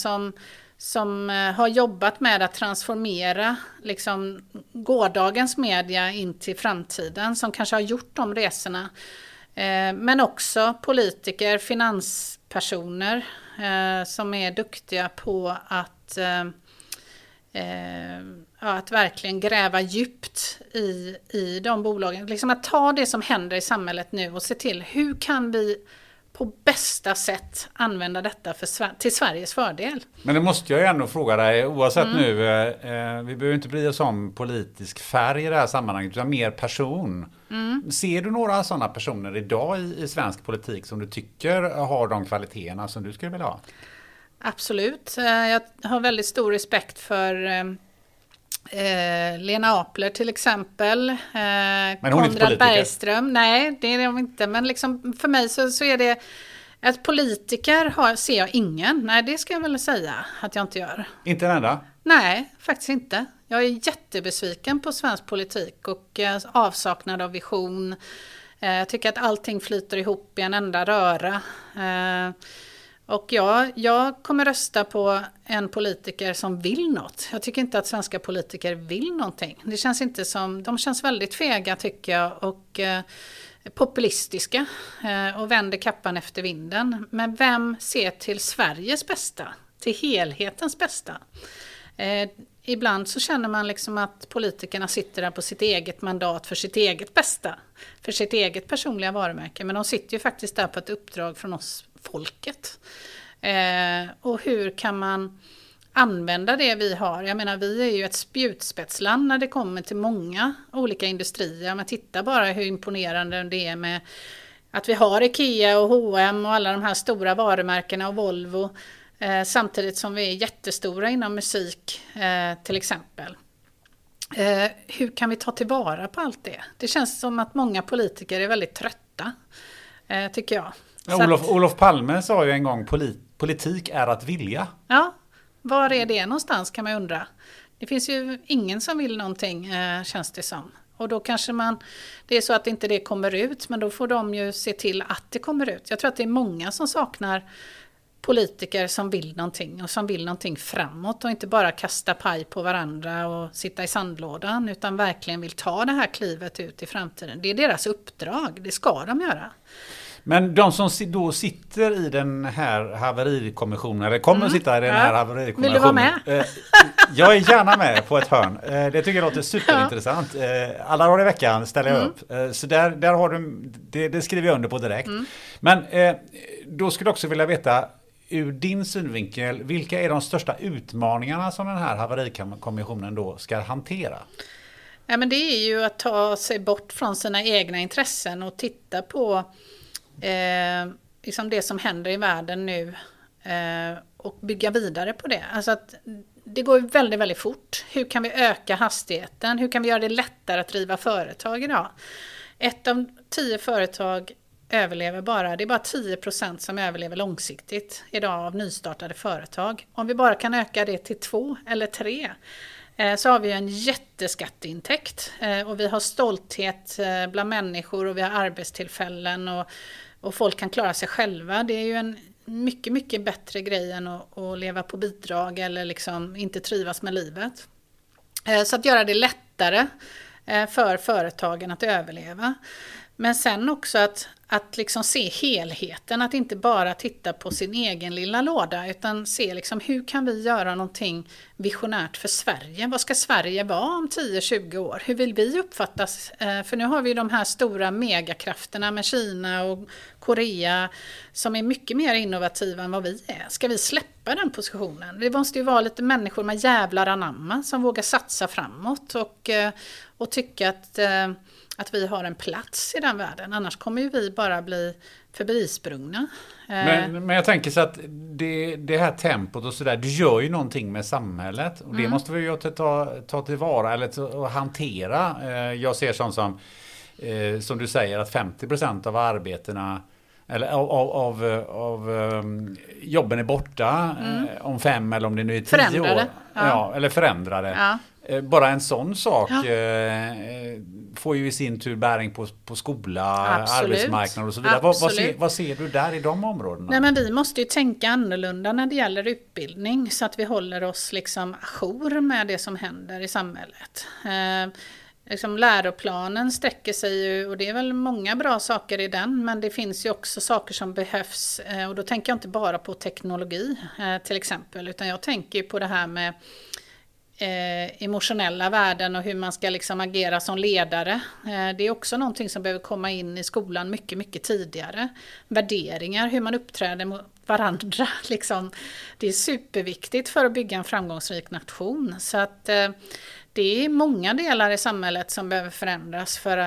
som har jobbat med att transformera liksom gårdagens media in till framtiden, som kanske har gjort de resorna. Men också politiker, finanspersoner som är duktiga på att verkligen gräva djupt i de bolagen. Liksom att ta det som händer i samhället nu och se till hur kan vi på bästa sätt använda detta till Sveriges fördel. Men det måste jag ju ändå fråga dig, oavsett nu, vi behöver inte bry oss om politisk färg i det här sammanhanget, utan mer person. Ser du några sådana personer idag i svensk politik som du tycker har de kvaliteterna som du skulle vilja ha? Absolut. Jag har väldigt stor respekt för Lena Apler till exempel, Konrad Bergström. Nej, det är de inte, men liksom för mig så är det Att politiker ser jag ingen. Nej, det ska jag väl säga att jag inte gör. Inte en enda? Nej, faktiskt inte. Jag är jättebesviken på svensk politik och avsaknad av vision. Jag tycker att allting flyter ihop i en enda röra. Och jag kommer rösta på en politiker som vill något. Jag tycker inte att svenska politiker vill någonting. Det känns inte som, de känns väldigt fega tycker jag och populistiska och vänder kappan efter vinden. Men vem ser till Sveriges bästa? Till helhetens bästa? Ibland så känner man liksom att politikerna sitter där på sitt eget mandat för sitt eget bästa. För sitt eget personliga varumärke. Men de sitter ju faktiskt där på ett uppdrag från oss, folket. Och hur kan man använda det vi har? Jag menar, vi är ju ett spjutspetsland när det kommer till många olika industrier. Man tittar bara hur imponerande det är med att vi har Ikea och H&M och alla de här stora varumärkena och Volvo. Samtidigt som vi är jättestora inom musik till exempel. Hur kan vi ta tillvara på allt det? Det känns som att många politiker är väldigt trötta, tycker jag. Ja, Olof Palme sa ju en gång, politik är att vilja. Ja, var är det någonstans kan man undra. Det finns ju ingen som vill någonting, känns det som. Och då kanske det är så att inte det kommer ut, men då får de ju se till att det kommer ut. Jag tror att det är många som saknar politiker som vill någonting och som vill någonting framåt och inte bara kasta paj på varandra och sitta i sandlådan utan verkligen vill ta det här klivet ut i framtiden. Det är deras uppdrag, det ska de göra. Men de som då sitter i den här haverikommissionen, eller kommer att sitta i den här haverikommissionen. Vill du vara med? Jag är gärna med på ett hörn. Det tycker jag låter superintressant. Alla dagar i veckan ställer jag upp. Så där har du, det skriver jag under på direkt. Men då skulle jag också vilja veta, ur din synvinkel, vilka är de största utmaningarna som den här haverikommissionen då ska hantera? Ja, men det är ju att ta sig bort från sina egna intressen och titta på liksom det som händer i världen nu och bygga vidare på det. Alltså att det går väldigt, väldigt fort. Hur kan vi öka hastigheten? Hur kan vi göra det lättare att driva företag idag? 1 av 10 företag överlever bara. Det är bara 10% som överlever långsiktigt idag av nystartade företag. Om vi bara kan öka det till 2 eller 3 så har vi en jätteskatteintäkt och vi har stolthet bland människor och vi har arbetstillfällen och folk kan klara sig själva. Det är ju en mycket, mycket bättre grej än att leva på bidrag eller liksom inte trivas med livet. Så att göra det lättare för företagen att överleva. Men sen också att liksom se helheten, att inte bara titta på sin egen lilla låda utan se liksom hur kan vi göra någonting visionärt för Sverige? Vad ska Sverige vara om 10-20 år? Hur vill vi uppfattas? För nu har vi de här stora megakrafterna med Kina och Korea som är mycket mer innovativa än vad vi är. Ska vi släppa den positionen? Det måste ju vara lite människor med jävlar anamma som vågar satsa framåt och tycka att vi har en plats i den världen. Annars kommer ju vi bara bli förbisprungna. Men jag tänker så att det här tempot och sådär, det gör ju någonting med samhället. Och det måste vi ju ta tillvara eller hantera. Jag ser som du säger att 50% av arbetena eller av jobben är borta om 5 eller om det nu är 10 förändrade. År. Ja, eller förändrade. Ja. Bara en sån sak får ju i sin tur bäring på skola, absolut, arbetsmarknad och så vidare. Vad ser du där i de områdena? Nej, men vi måste ju tänka annorlunda när det gäller utbildning så att vi håller oss liksom ajour med det som händer i samhället. Liksom läroplanen sträcker sig ju, och det är väl många bra saker i den, men det finns ju också saker som behövs. Och då tänker jag inte bara på teknologi till exempel, utan jag tänker ju på det här med emotionella värden och hur man ska liksom agera som ledare. Det är också någonting som behöver komma in i skolan mycket, mycket tidigare. Värderingar, hur man uppträder mot varandra. Liksom. Det är superviktigt för att bygga en framgångsrik nation. Så att det är många delar i samhället som behöver förändras för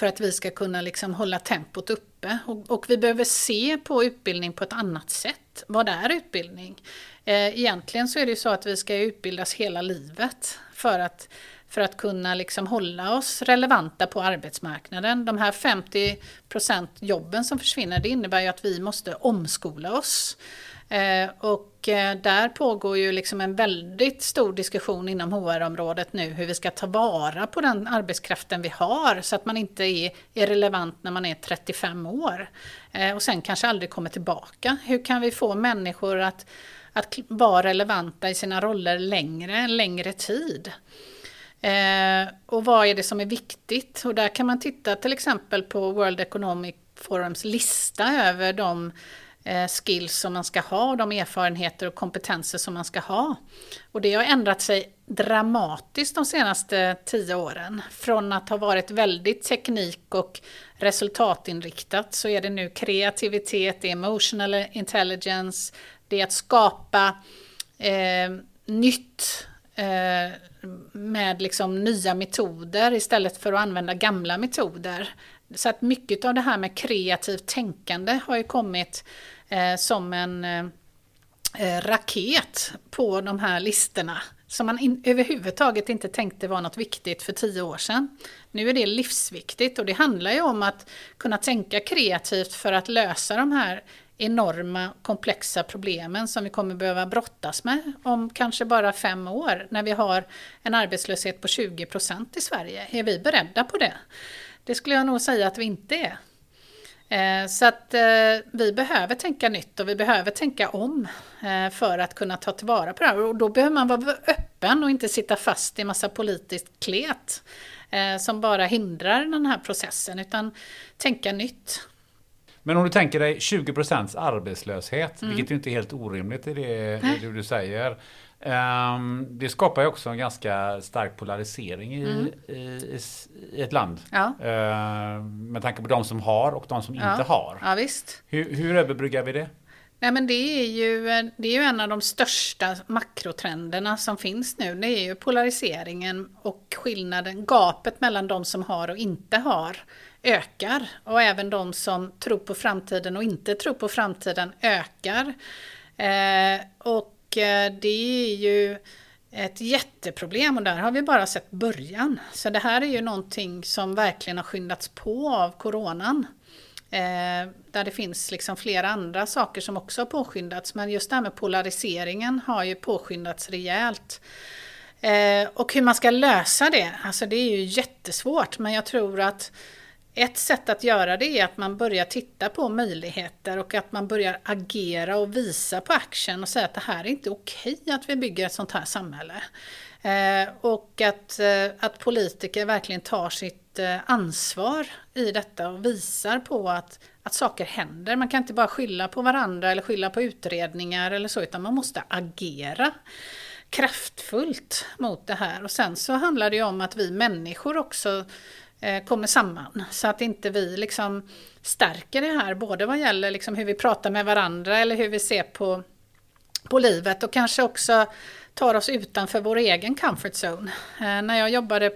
att vi ska kunna liksom hålla tempot uppe uppe. Och vi behöver se på utbildning på ett annat sätt. Vad är utbildning? Egentligen så är det ju så att vi ska utbildas hela livet för att kunna liksom hålla oss relevanta på arbetsmarknaden. De här 50% jobben som försvinner, det innebär ju att vi måste omskola oss. Och där pågår ju liksom en väldigt stor diskussion inom HR-området nu hur vi ska ta vara på den arbetskraften vi har så att man inte är relevant när man är 35 år och sen kanske aldrig kommer tillbaka. Hur kan vi få människor att vara relevanta i sina roller längre tid? Och vad är det som är viktigt? Och där kan man titta till exempel på World Economic Forums lista över de skills som man ska ha, de erfarenheter och kompetenser som man ska ha. Och det har ändrat sig dramatiskt de senaste 10 åren. Från att ha varit väldigt teknik- och resultatinriktat så är det nu kreativitet, emotional intelligence, det är att skapa nytt med liksom nya metoder istället för att använda gamla metoder. Så att mycket av det här med kreativt tänkande har ju kommit som en raket på de här listorna. Som man överhuvudtaget inte tänkte var något viktigt för 10 år sedan. Nu är det livsviktigt och det handlar ju om att kunna tänka kreativt för att lösa de här enorma komplexa problemen som vi kommer behöva brottas med om kanske bara 5 år. När vi har en arbetslöshet på 20% i Sverige. Är vi beredda på det? Det skulle jag nog säga att vi inte är. Så att vi behöver tänka nytt och vi behöver tänka om för att kunna ta tillvara på det här. Och då behöver man vara öppen och inte sitta fast i massa politiskt klet som bara hindrar den här processen utan tänka nytt. Men om du tänker dig 20% arbetslöshet, vilket ju inte är helt orimligt i det du säger. Det skapar ju också en ganska stark polarisering i ett land. Ja. Med tanke på de som har och de som inte har. Ja, visst. Hur överbryggar vi det? Nej, men det är ju en av de största makrotrenderna som finns nu. Det är ju polariseringen och skillnaden, gapet mellan de som har och inte har ökar. Och även de som tror på framtiden och inte tror på framtiden ökar. Och det är ju ett jätteproblem och där har vi bara sett början. Så det här är ju någonting som verkligen har skyndats på av coronan. Där det finns liksom flera andra saker som också har påskyndats. Men just det här med polariseringen har ju påskyndats rejält. Och hur man ska lösa det, alltså det är ju jättesvårt. Men jag tror att ett sätt att göra det är att man börjar titta på möjligheter och att man börjar agera och visa på action och säga att det här är inte okej att vi bygger ett sånt här samhälle. Och att politiker verkligen tar sitt ansvar i detta och visar på att saker händer. Man kan inte bara skylla på varandra eller skylla på utredningar eller så utan man måste agera kraftfullt mot det här. Och sen så handlar det ju om att vi människor också kommer samman så att inte vi liksom stärker det här både vad gäller liksom hur vi pratar med varandra eller hur vi ser på livet och kanske också tar oss utanför vår egen comfort zone. När jag jobbade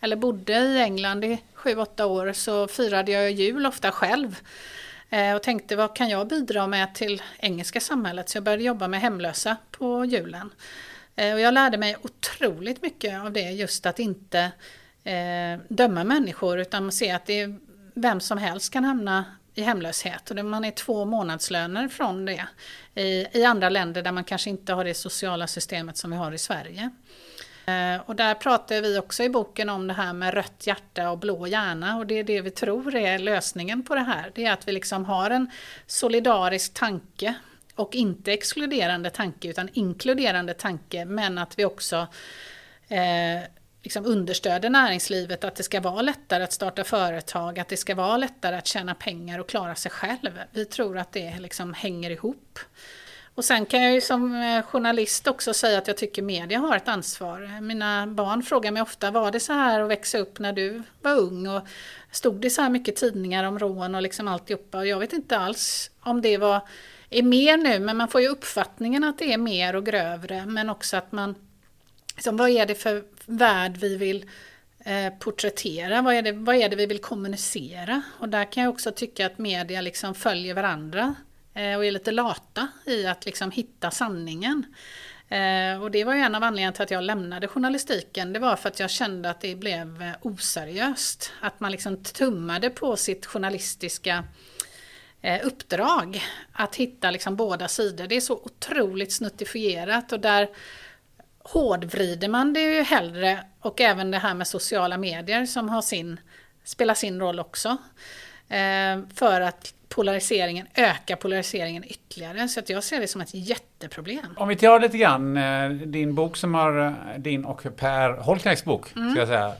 eller bodde i England i 7-8 år så firade jag jul ofta själv och tänkte vad kan jag bidra med till engelska samhället så jag började jobba med hemlösa på julen. Och jag lärde mig otroligt mycket av det just att inte döma människor utan man ser att det är vem som helst kan hamna i hemlöshet och man är 2 månadslöner från det i andra länder där man kanske inte har det sociala systemet som vi har i Sverige och där pratar vi också i boken om det här med rött hjärta och blå hjärna och det är det vi tror är lösningen på det här, det är att vi liksom har en solidarisk tanke och inte exkluderande tanke utan inkluderande tanke men att vi också liksom understöder näringslivet att det ska vara lättare att starta företag, att det ska vara lättare att tjäna pengar och klara sig själv. Vi tror att det liksom hänger ihop. Och sen kan jag ju som journalist också säga att jag tycker media har ett ansvar. Mina barn frågar mig ofta, var det så här att växa upp när du var ung? Och stod det så här mycket tidningar om rån och liksom alltihopa? Och jag vet inte alls om det är mer nu, men man får ju uppfattningen att det är mer och grövre. Men också att man, vad är det för värld vi vill porträttera, vad är det vi vill kommunicera, och där kan jag också tycka att media liksom följer varandra och är lite lata i att liksom hitta sanningen. Och det var ju en av anledningarna till att jag lämnade journalistiken. Det var för att jag kände att det blev oseriöst. Att man liksom tummade på sitt journalistiska uppdrag. Att hitta liksom båda sidor. Det är så otroligt snuttifierat. Och där hårdvrider man det ju hellre. Och även det här med sociala medier som har spelar sin roll också. För att ökar polariseringen ytterligare, så att jag ser det som ett jätteproblem. Om vi tar lite grann din och Per Holknekts bok ska jag säga,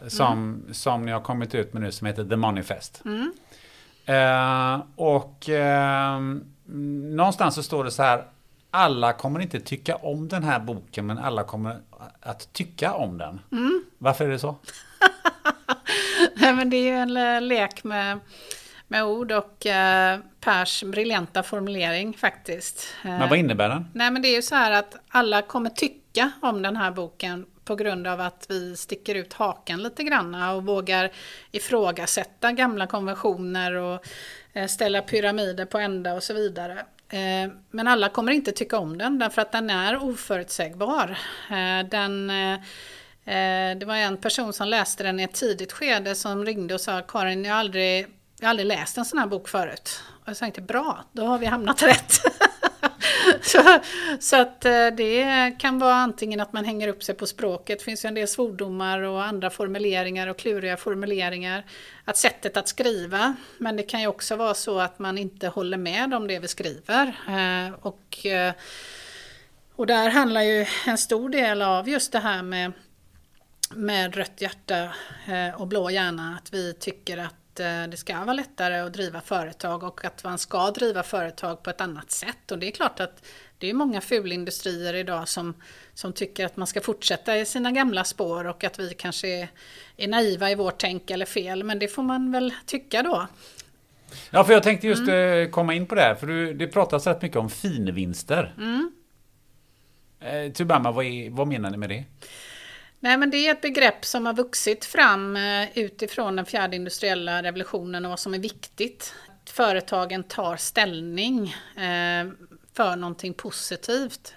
som ni har kommit ut med nu, som heter The Manifest. Någonstans så står det så här: alla kommer inte tycka om den här boken, men alla kommer att tycka om den. Varför är det så? Nej, men det är ju en lek med ord och Pers briljanta formulering faktiskt. Men vad innebär den? Nej, men det är ju så här att alla kommer tycka om den här boken på grund av att vi sticker ut hakan lite grann och vågar ifrågasätta gamla konventioner och ställa pyramider på ända och så vidare. Men alla kommer inte tycka om den därför att den är oförutsägbar. Det var en person som läste den i ett tidigt skede som ringde och sa: Karin, jag har aldrig läst en sån här bok förut. Och jag tänkte, bra, då har vi hamnat rätt. så att det kan vara antingen att man hänger upp sig på språket. Det finns ju en del svordomar och andra formuleringar och kluriga formuleringar. Att sättet att skriva. Men det kan ju också vara så att man inte håller med om det vi skriver. Och där handlar ju en stor del av just det här med rött hjärta och blå hjärna. Att vi tycker att det ska vara lättare att driva företag och att man ska driva företag på ett annat sätt. Och det är klart att det är många fulindustrier idag som tycker att man ska fortsätta i sina gamla spår och att vi kanske är naiva i vårt tänk eller fel. Men det får man väl tycka då. Ja, för jag tänkte just komma in på det här. För det pratas rätt mycket om finvinster. Tubama, vad menar ni med det? Nej, men det är ett begrepp som har vuxit fram utifrån den fjärde industriella revolutionen och vad som är viktigt. Företagen tar ställning för någonting positivt.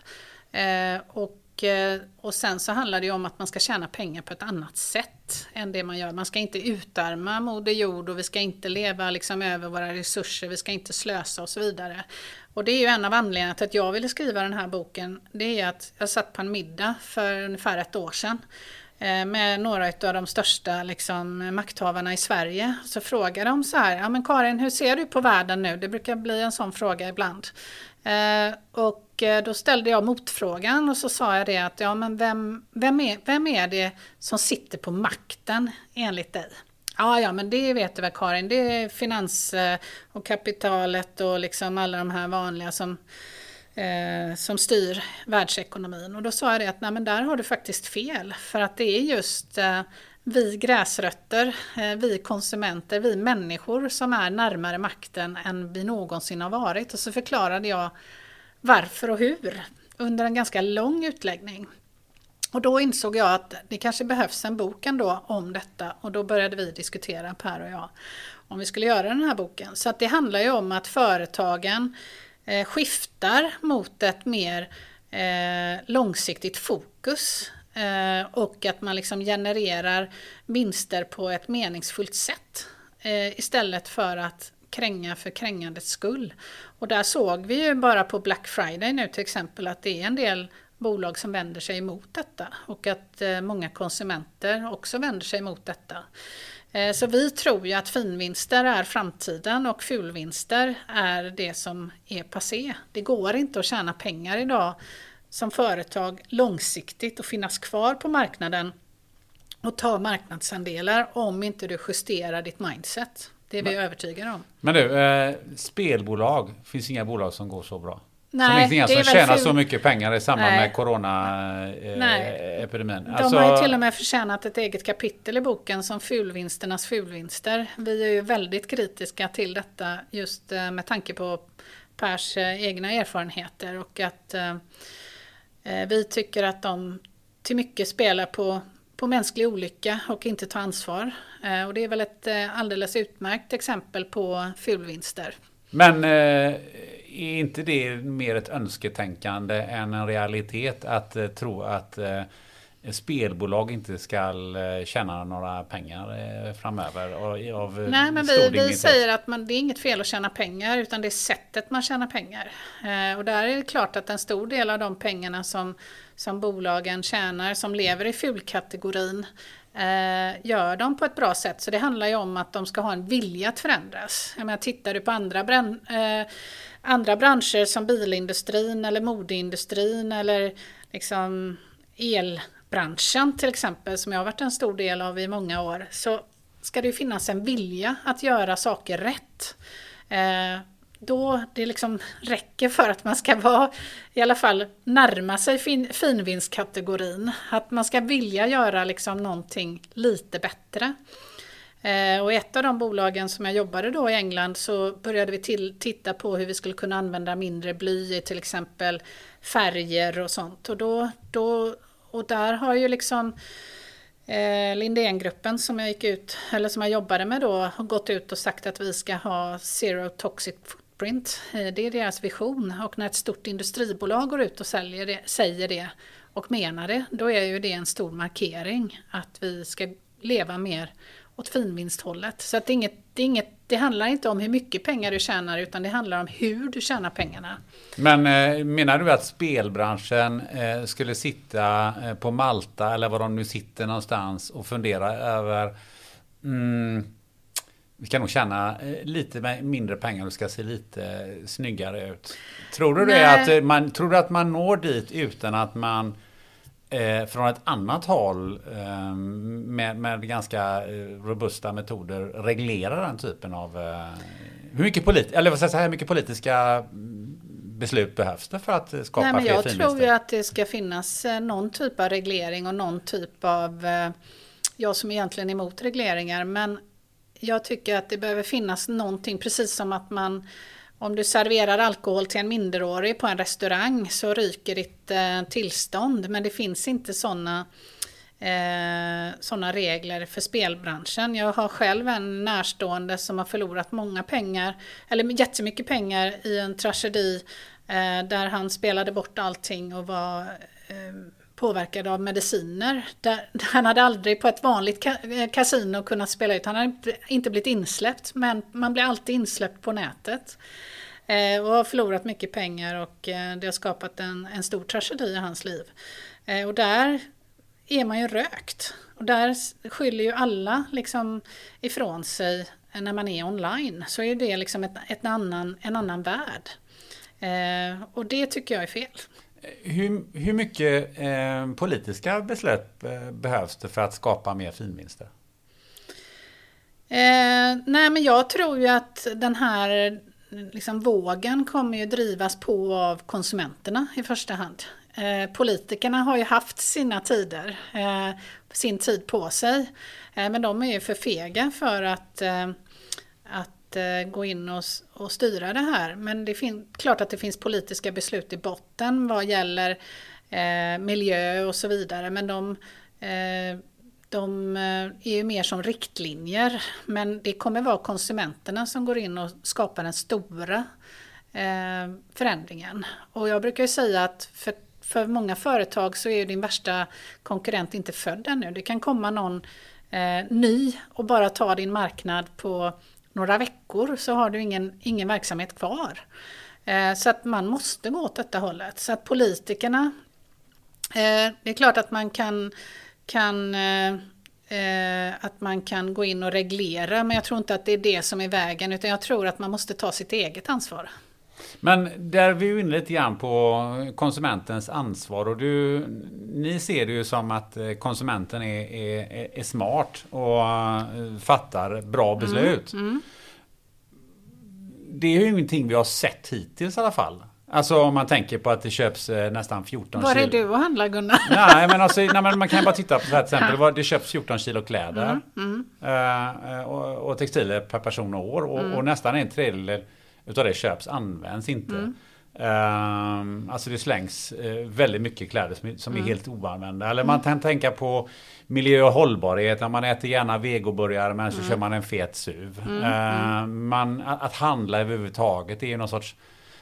Och sen så handlar det om att man ska tjäna pengar på ett annat sätt än det man gör. Man ska inte utarma moder jord och vi ska inte leva liksom över våra resurser, vi ska inte slösa och så vidare. Och det är ju en av anledningarna till att jag ville skriva den här boken. Det är att jag satt på en middag för ungefär ett år sedan med några av de största liksom makthavarna i Sverige. Så frågade de så här: ja, men Karin, hur ser du på världen nu? Det brukar bli en sån fråga ibland. Och då ställde jag motfrågan och så sa jag det att ja, men vem är det som sitter på makten enligt dig? Ja, men det vet du väl, Karin. Det är finans och kapitalet och liksom alla de här vanliga som styr världsekonomin. Och då sa jag det att nej, men där har du faktiskt fel. För att det är just vi gräsrötter, vi konsumenter, vi människor som är närmare makten än vi någonsin har varit. Och så förklarade jag varför och hur under en ganska lång utläggning. Och då insåg jag att det kanske behövs en bok ändå om detta. Och då började vi diskutera, Per och jag, om vi skulle göra den här boken. Så att det handlar ju om att företagen skiftar mot ett mer långsiktigt fokus. Och att man liksom genererar vinster på ett meningsfullt sätt. Istället för att kränga för krängandets skull. Och där såg vi ju bara på Black Friday nu till exempel att det är en del bolag som vänder sig emot detta och att många konsumenter också vänder sig emot detta. Så vi tror ju att finvinster är framtiden och fulvinster är det som är passé. Det går inte att tjäna pengar idag som företag långsiktigt och finnas kvar på marknaden och ta marknadsandelar om inte du justerar ditt mindset. Det är vi övertygade om. Men du, spelbolag, finns inga bolag som går så bra? Nej, som alltså tjänar så mycket pengar i samband med coronaepidemin. De har ju till och med förtjänat ett eget kapitel i boken som fulvinsternas fulvinster. Vi är ju väldigt kritiska till detta just med tanke på Pers egna erfarenheter. Och att vi tycker att de till mycket spelar på på mänsklig olycka och inte ta ansvar. Och det är väl ett alldeles utmärkt exempel på fulvinster. Men är inte det mer ett önsketänkande än en realitet att tro att spelbolag inte ska tjäna några pengar framöver? Nej, men vi säger att det är inget fel att tjäna pengar, utan det är sättet man tjänar pengar. Och där är det klart att en stor del av de pengarna som bolagen tjänar, som lever i fulkategorin, gör de på ett bra sätt. Så det handlar ju om att de ska ha en vilja att förändras. Jag menar, tittar du på andra branscher som bilindustrin eller modeindustrin eller liksom elbranschen till exempel, som jag har varit en stor del av i många år, så ska det ju finnas en vilja att göra saker rätt. Då det liksom räcker för att man ska vara, i alla fall närma sig finvinstkategorin. Att man ska vilja göra liksom någonting lite bättre. Och i ett av de bolagen som jag jobbade då i England, så började vi titta på hur vi skulle kunna använda mindre bly i till exempel färger och sånt. Och, och där har ju liksom Lindén-gruppen som jag gick ut, eller som jag jobbade med då, har gått ut och sagt att vi ska ha zero toxic footprint. Det är deras vision, och när ett stort industribolag går ut och säger det och menar det, då är ju det en stor markering att vi ska leva mer åt finvinsthållet. Så att det handlar inte om hur mycket pengar du tjänar, utan det handlar om hur du tjänar pengarna. Men menar du att spelbranschen skulle sitta på Malta, eller var de nu sitter någonstans, och fundera över vi kan nog tjäna lite mindre pengar och ska se lite snyggare ut? Tror du att man når dit utan att man från ett annat håll med ganska robusta metoder reglerar den typen av hur mycket politiska beslut behövs det för att skapa fler finvinster? Jag tror ju att det ska finnas någon typ av reglering och någon typ av, jag som egentligen är emot regleringar, men jag tycker att det behöver finnas någonting, precis som att man, om du serverar alkohol till en minderårig på en restaurang så ryker ditt tillstånd. Men det finns inte såna regler för spelbranschen. Jag har själv en närstående som har förlorat många pengar, eller jättemycket pengar, i en tragedi där han spelade bort allting och var påverkad av mediciner. Han hade aldrig på ett vanligt kasino kunnat spela ut. Han hade inte blivit insläppt, men man blir alltid insläppt på nätet. Och har förlorat mycket pengar, och det har skapat en stor tragedi i hans liv. Och där är man ju rökt. Och där skyller ju alla liksom ifrån sig när man är online. Så är det liksom en annan värld. Och det tycker jag är fel. Hur mycket politiska beslut behövs det för att skapa mer finvinster? Nej, men jag tror ju att den här liksom vågen kommer ju drivas på av konsumenterna i första hand. Politikerna har ju haft sin tid på sig, men de är ju för fega för att gå in och styra det här. Men det är klart att det finns politiska beslut i botten vad gäller miljö och så vidare. Men de är ju mer som riktlinjer. Men det kommer vara konsumenterna som går in och skapar den stora förändringen. Och jag brukar ju säga att för många företag så är ju din värsta konkurrent inte född ännu. Det kan komma någon ny och bara ta din marknad på några veckor, så har du ingen verksamhet kvar. Så att man måste gå åt detta hållet. Så att politikerna, det är klart att man kan gå in och reglera, men jag tror inte att det är det som är vägen, utan jag tror att man måste ta sitt eget ansvar. Men där är vi ju inne lite grann på konsumentens ansvar, och ni ser det ju som att konsumenten är smart och fattar bra beslut. Det är ju ingenting vi har sett hittills i alla fall. Alltså om man tänker på att det köps nästan 14 kilo. Var är du och handlar, Gunnar? Nej, men man kan bara titta på så här till exempel. Det köps 14 kilo kläder och textiler per person och år, och nästan en tredjedel utav det köps används inte. Alltså det slängs väldigt mycket kläder som är helt oanvända. Eller man kan tänka på miljö och hållbarhet. När man äter gärna vegoburgare men så kör man en fet SUV. Att handla överhuvudtaget är ju någon sorts...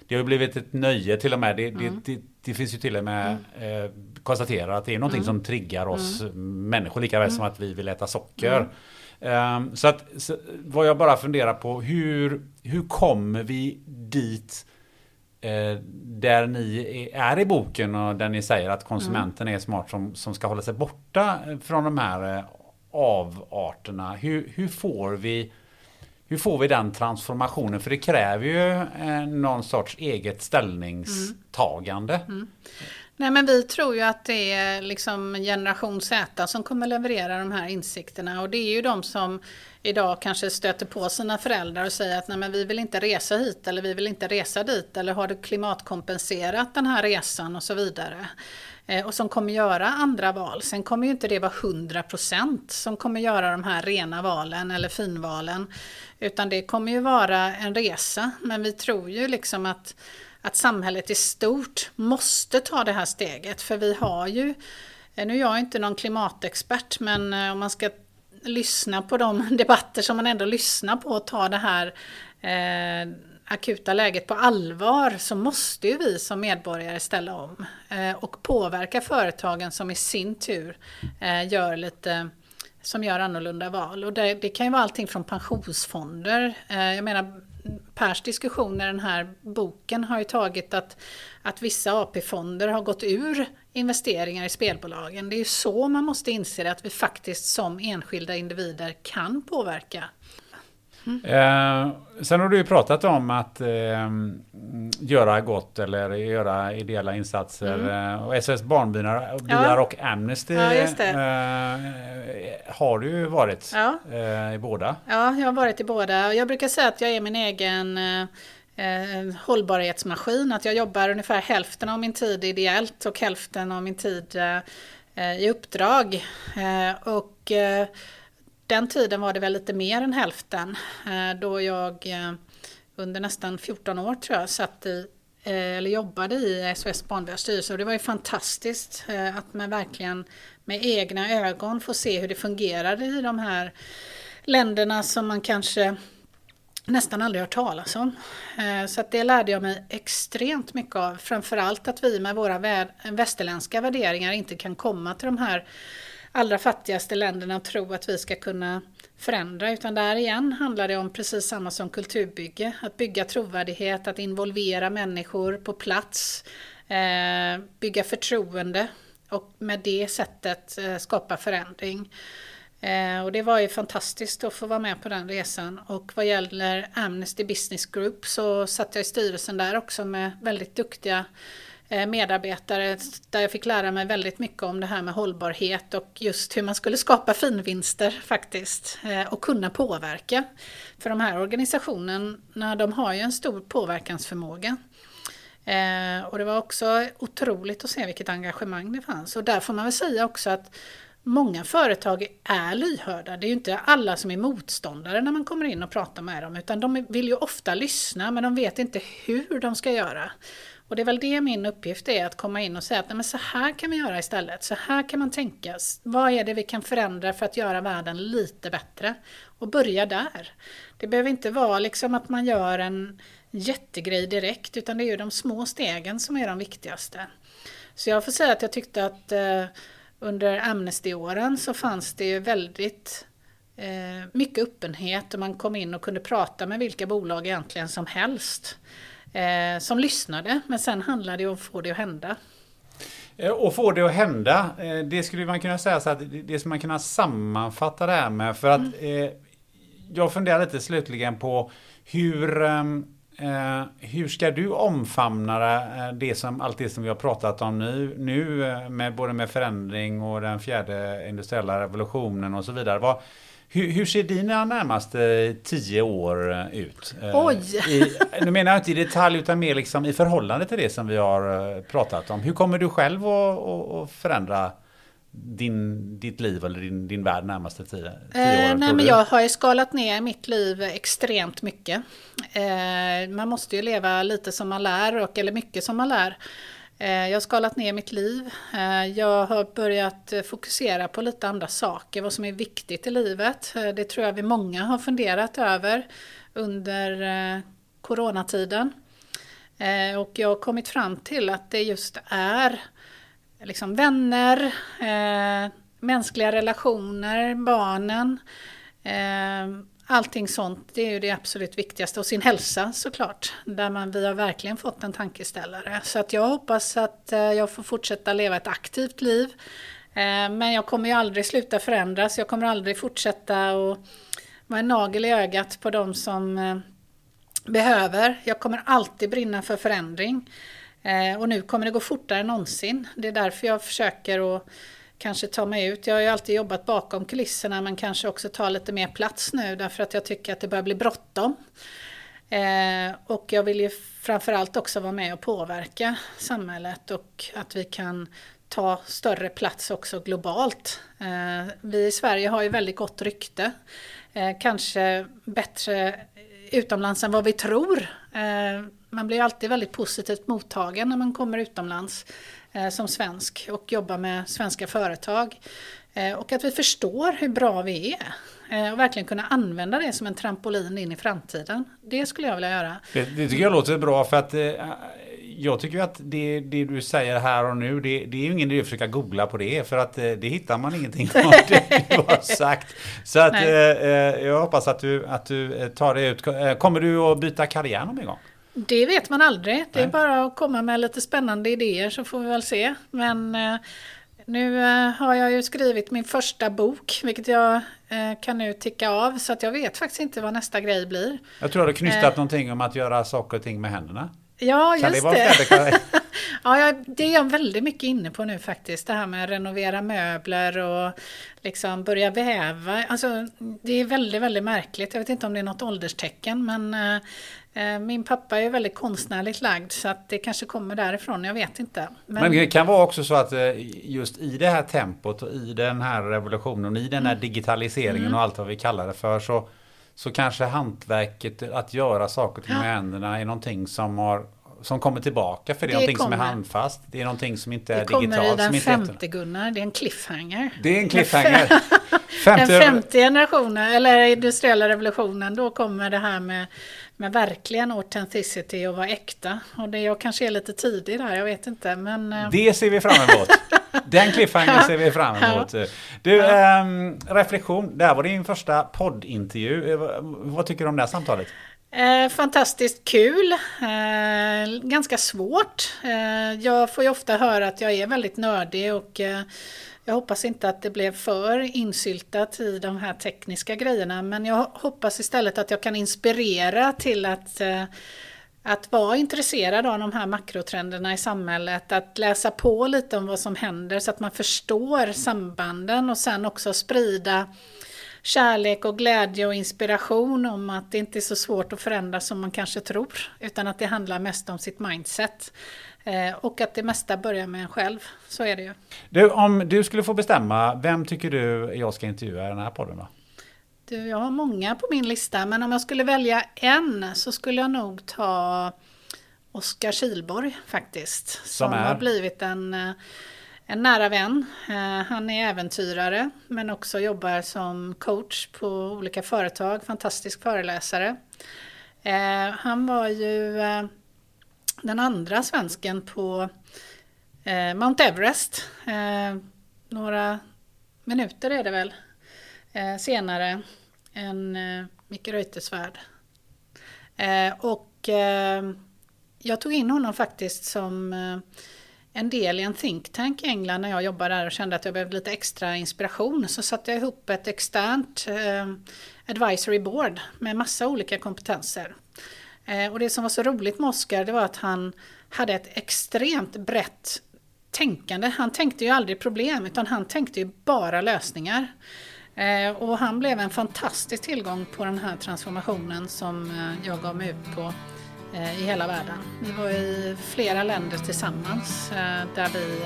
Det har ju blivit ett nöje till och med. Det finns ju till och med konstatera att det är någonting som triggar oss människor lika väl som att vi vill äta socker. Så vad jag bara funderar på, hur kommer vi dit där ni är i boken och där ni säger att konsumenten är smart som ska hålla sig borta från de här avarterna. Hur får vi den transformationen? För det kräver ju någon sorts eget ställningstagande. Nej, men vi tror ju att det är liksom generation Z som kommer leverera de här insikterna, och det är ju de som idag kanske stöter på sina föräldrar och säger att nej, men vi vill inte resa hit eller vi vill inte resa dit, eller har du klimatkompenserat den här resan och så vidare. Och som kommer göra andra val. Sen kommer ju inte det vara 100% som kommer göra de här rena valen eller finvalen, utan det kommer ju vara en resa. Men vi tror ju liksom att samhället i stort måste ta det här steget. För vi har ju, nu är jag inte någon klimatexpert, men om man ska lyssna på de debatter som man ändå lyssnar på och ta det här akuta läget på allvar, så måste ju vi som medborgare ställa om och påverka företagen som i sin tur gör lite... som gör annorlunda val. Och det kan ju vara allting från pensionsfonder. Jag menar, Pers diskussion i den här boken har ju tagit att vissa AP-fonder har gått ur investeringar i spelbolagen. Det är ju så man måste inse att vi faktiskt som enskilda individer kan påverka. Sen har du ju pratat om att göra gott eller göra ideella insatser. Och SS Barnbyar och Amnesty har du ju varit i båda. Ja, jag har varit i båda. Jag brukar säga att jag är min egen hållbarhetsmaskin. Att jag jobbar ungefär hälften av min tid ideellt och hälften av min tid i uppdrag. Och... den tiden var det väl lite mer än hälften, då jag under nästan 14 år tror jag jobbade i SOS Barnbyars styrelse. Och det var ju fantastiskt att man verkligen med egna ögon får se hur det fungerade i de här länderna som man kanske nästan aldrig hört talas om. Så att det lärde jag mig extremt mycket av. Framförallt att vi med våra västerländska värderingar inte kan komma till de här allra fattigaste länderna och tro att vi ska kunna förändra, utan där igen handlar det om precis samma som kulturbygge, att bygga trovärdighet, att involvera människor på plats, bygga förtroende och med det sättet skapa förändring. Och det var ju fantastiskt att få vara med på den resan. Och vad gäller Amnesty Business Group så satt jag i styrelsen där också med väldigt duktiga medarbetare, där jag fick lära mig väldigt mycket om det här med hållbarhet och just hur man skulle skapa finvinster faktiskt och kunna påverka. För de här organisationerna, de har ju en stor påverkansförmåga. Och det var också otroligt att se vilket engagemang det fanns. Och där får man väl säga också att många företag är lyhörda. Det är ju inte alla som är motståndare när man kommer in och pratar med dem, utan de vill ju ofta lyssna men de vet inte hur de ska göra. Och det är väl det min uppgift är, att komma in och säga att nej, men så här kan vi göra istället. Så här kan man tänka. Vad är det vi kan förändra för att göra världen lite bättre? Och börja där. Det behöver inte vara liksom att man gör en jättegrej direkt, utan det är ju de små stegen som är de viktigaste. Så jag får säga att jag tyckte att under Amnesty-åren så fanns det ju väldigt mycket öppenhet. Och man kom in och kunde prata med vilka bolag egentligen som helst. Som lyssnade, men sen handlade det om att få det att hända. Och få det att hända, det skulle man kunna säga så att det skulle man kunna sammanfatta det här med. För att jag funderar lite slutligen på hur ska du omfamna det som, allt det som vi har pratat om nu med, både med förändring och den fjärde industriella revolutionen och så vidare. Hur ser dina närmaste 10 år ut? Oj! Nu menar jag inte i detalj utan mer liksom i förhållande till det som vi har pratat om. Hur kommer du själv att förändra ditt liv eller din värld närmaste 10 år? Nej, men jag har ju skalat ner mitt liv extremt mycket. Man måste ju leva lite som man lär eller mycket som man lär. Jag har skalat ner mitt liv. Jag har börjat fokusera på lite andra saker, vad som är viktigt i livet. Det tror jag vi många har funderat över under coronatiden. Och jag har kommit fram till att det just är liksom vänner, mänskliga relationer, barnen, allting sånt. Det är ju det absolut viktigaste. Och sin hälsa såklart, där vi har verkligen fått en tankeställare. Så att jag hoppas att jag får fortsätta leva ett aktivt liv. Men jag kommer ju aldrig sluta förändras. Jag kommer aldrig fortsätta att vara en nagel i ögat på de som behöver. Jag kommer alltid brinna för förändring. Och nu kommer det gå fortare än någonsin. Det är därför jag försöker att kanske ta mig ut. Jag har ju alltid jobbat bakom kulisserna, men kanske också ta lite mer plats nu. Därför att jag tycker att det börjar bli bråttom. Och jag vill ju framförallt också vara med och påverka samhället. Och att vi kan ta större plats också globalt. Vi i Sverige har ju väldigt gott rykte. Kanske bättre utomlands än vad vi tror. Man blir alltid väldigt positivt mottagen när man kommer utomlands som svensk och jobbar med svenska företag. Och att vi förstår hur bra vi är och verkligen kunna använda det som en trampolin in i framtiden. Det skulle jag vilja göra. Det tycker jag låter bra, för att jag tycker att det du säger här och nu, det är ju ingen idé att försöka googla på det, för att det hittar man ingenting om det du har sagt. Så att, jag hoppas att du tar det ut. Kommer du att byta karriär någon gång? Det vet man aldrig. Det är bara att komma med lite spännande idéer, så får vi väl se. Men nu har jag ju skrivit min första bok, vilket jag kan nu ticka av. Så att jag vet faktiskt inte vad nästa grej blir. Jag tror du knystat någonting om att göra saker och ting med händerna. Ja, kan just det. Ja, det är jag väldigt mycket inne på nu faktiskt. Det här med att renovera möbler och liksom börja väva. Alltså, det är väldigt, väldigt märkligt. Jag vet inte om det är något ålderstecken, men min pappa är väldigt konstnärligt lagd, så att det kanske kommer därifrån, jag vet inte. Men det kan vara också så att just i det här tempot och i den här revolutionen, i den här digitaliseringen och allt vad vi kallar det för, så kanske hantverket, att göra saker till med händerna, är någonting som kommer tillbaka. För det är någonting som är handfast. Det är någonting som inte är digitalt. Det kommer i den femte, Gunnar. Det är en cliffhanger. Det är en cliffhanger. Den femte generationen, eller industriella revolutionen, då kommer det här med verkligen authenticity och vara äkta. Och det jag kanske är lite tidig där, jag vet inte. Men det ser vi fram emot. Den cliffhanger ser vi fram emot. Du, reflektion. Det här var din första poddintervju. Vad tycker du om det här samtalet? Fantastiskt kul, ganska svårt. Jag får ju ofta höra att jag är väldigt nördig, och jag hoppas inte att det blev för insyltat i de här tekniska grejerna, men jag hoppas istället att jag kan inspirera till att vara intresserad av de här makrotrenderna i samhället, att läsa på lite om vad som händer så att man förstår sambanden, och sen också sprida kärlek och glädje och inspiration om att det inte är så svårt att förändra som man kanske tror, utan att det handlar mest om sitt mindset, och att det mesta börjar med en själv. Så är det ju. Du, om du skulle få bestämma, vem tycker du jag ska intervjua i den här podden då? Du, jag har många på min lista, men om jag skulle välja en så skulle jag nog ta Oskar Kilborg faktiskt. Som har blivit en nära vän. Han är äventyrare, men också jobbar som coach på olika företag. Fantastisk föreläsare. Han var ju den andra svensken på Mount Everest. Några minuter är det väl senare än Micke Svärd. Och jag tog in honom faktiskt som en del i en think tank i England när jag jobbade där, och kände att jag behövde lite extra inspiration. Så satte jag ihop ett externt advisory board med massa olika kompetenser. Och det som var så roligt med Oskar, det var att han hade ett extremt brett tänkande. Han tänkte ju aldrig problem, utan han tänkte ju bara lösningar. Och han blev en fantastisk tillgång på den här transformationen som jag gav mig ut på i hela världen. Vi var i flera länder tillsammans där vi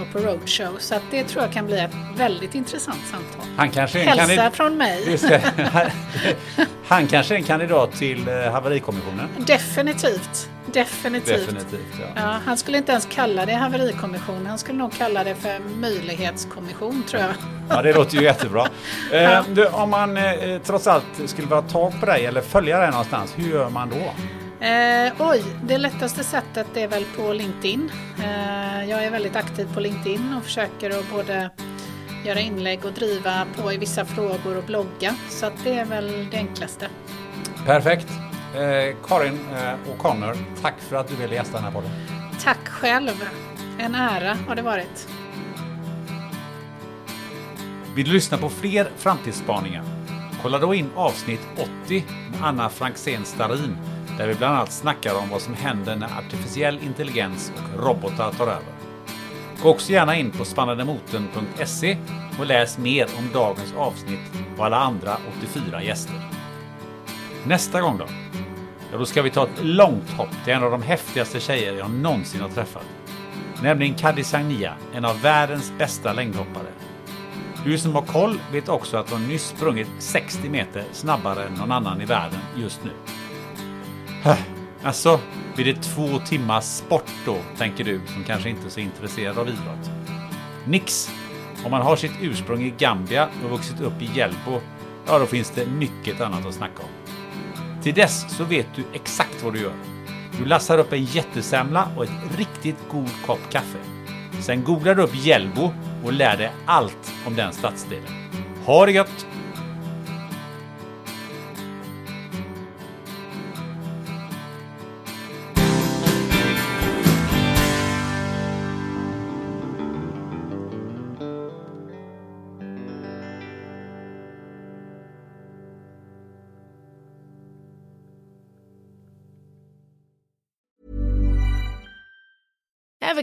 och på roadshow. Så att det tror jag kan bli ett väldigt intressant samtal. Han kanske från mig. Han kanske är en kandidat till haverikommissionen. Definitivt. Ja, han skulle inte ens kalla det haverikommission. Han skulle nog kalla det för möjlighetskommission, tror jag. Ja, det låter ju jättebra. Du, om man trots allt skulle vilja ta på dig eller följa dig någonstans, hur gör man då? Det lättaste sättet är väl på LinkedIn. Jag är väldigt aktiv på LinkedIn och försöker att både göra inlägg och driva på i vissa frågor och blogga. Så att det är väl det enklaste. Perfekt. Karin O'Connor, tack för att du ville gästa den här podden. Tack själv. En ära har det varit. Vill du lyssna på fler framtidsspaningar? Kolla då in avsnitt 80 med Anna Fransén Starin, där vi bland annat snackar om vad som händer när artificiell intelligens och robotar tar över. Gå också gärna in på spannademoten.se och läs mer om dagens avsnitt och alla andra 84 gäster. Nästa gång då? Ja, då ska vi ta ett långt hopp till en av de häftigaste tjejer jag någonsin har träffat. Nämligen Kadi Sagnia, en av världens bästa längdhoppare. Du som har koll vet också att hon nyss sprungit 60 meter snabbare än någon annan i världen just nu. Alltså, blir det 2 timmars sport då, tänker du som kanske inte är så intresserad av idrott. Nix! Om man har sitt ursprung i Gambia och vuxit upp i Hjälbo, ja då finns det mycket annat att snacka om. Till dess så vet du exakt vad du gör. Du lassar upp en jättesemla och ett riktigt god kopp kaffe. Sen googlar du upp Hjälbo och lär dig allt om den stadsdelen. Ha det gött! Ever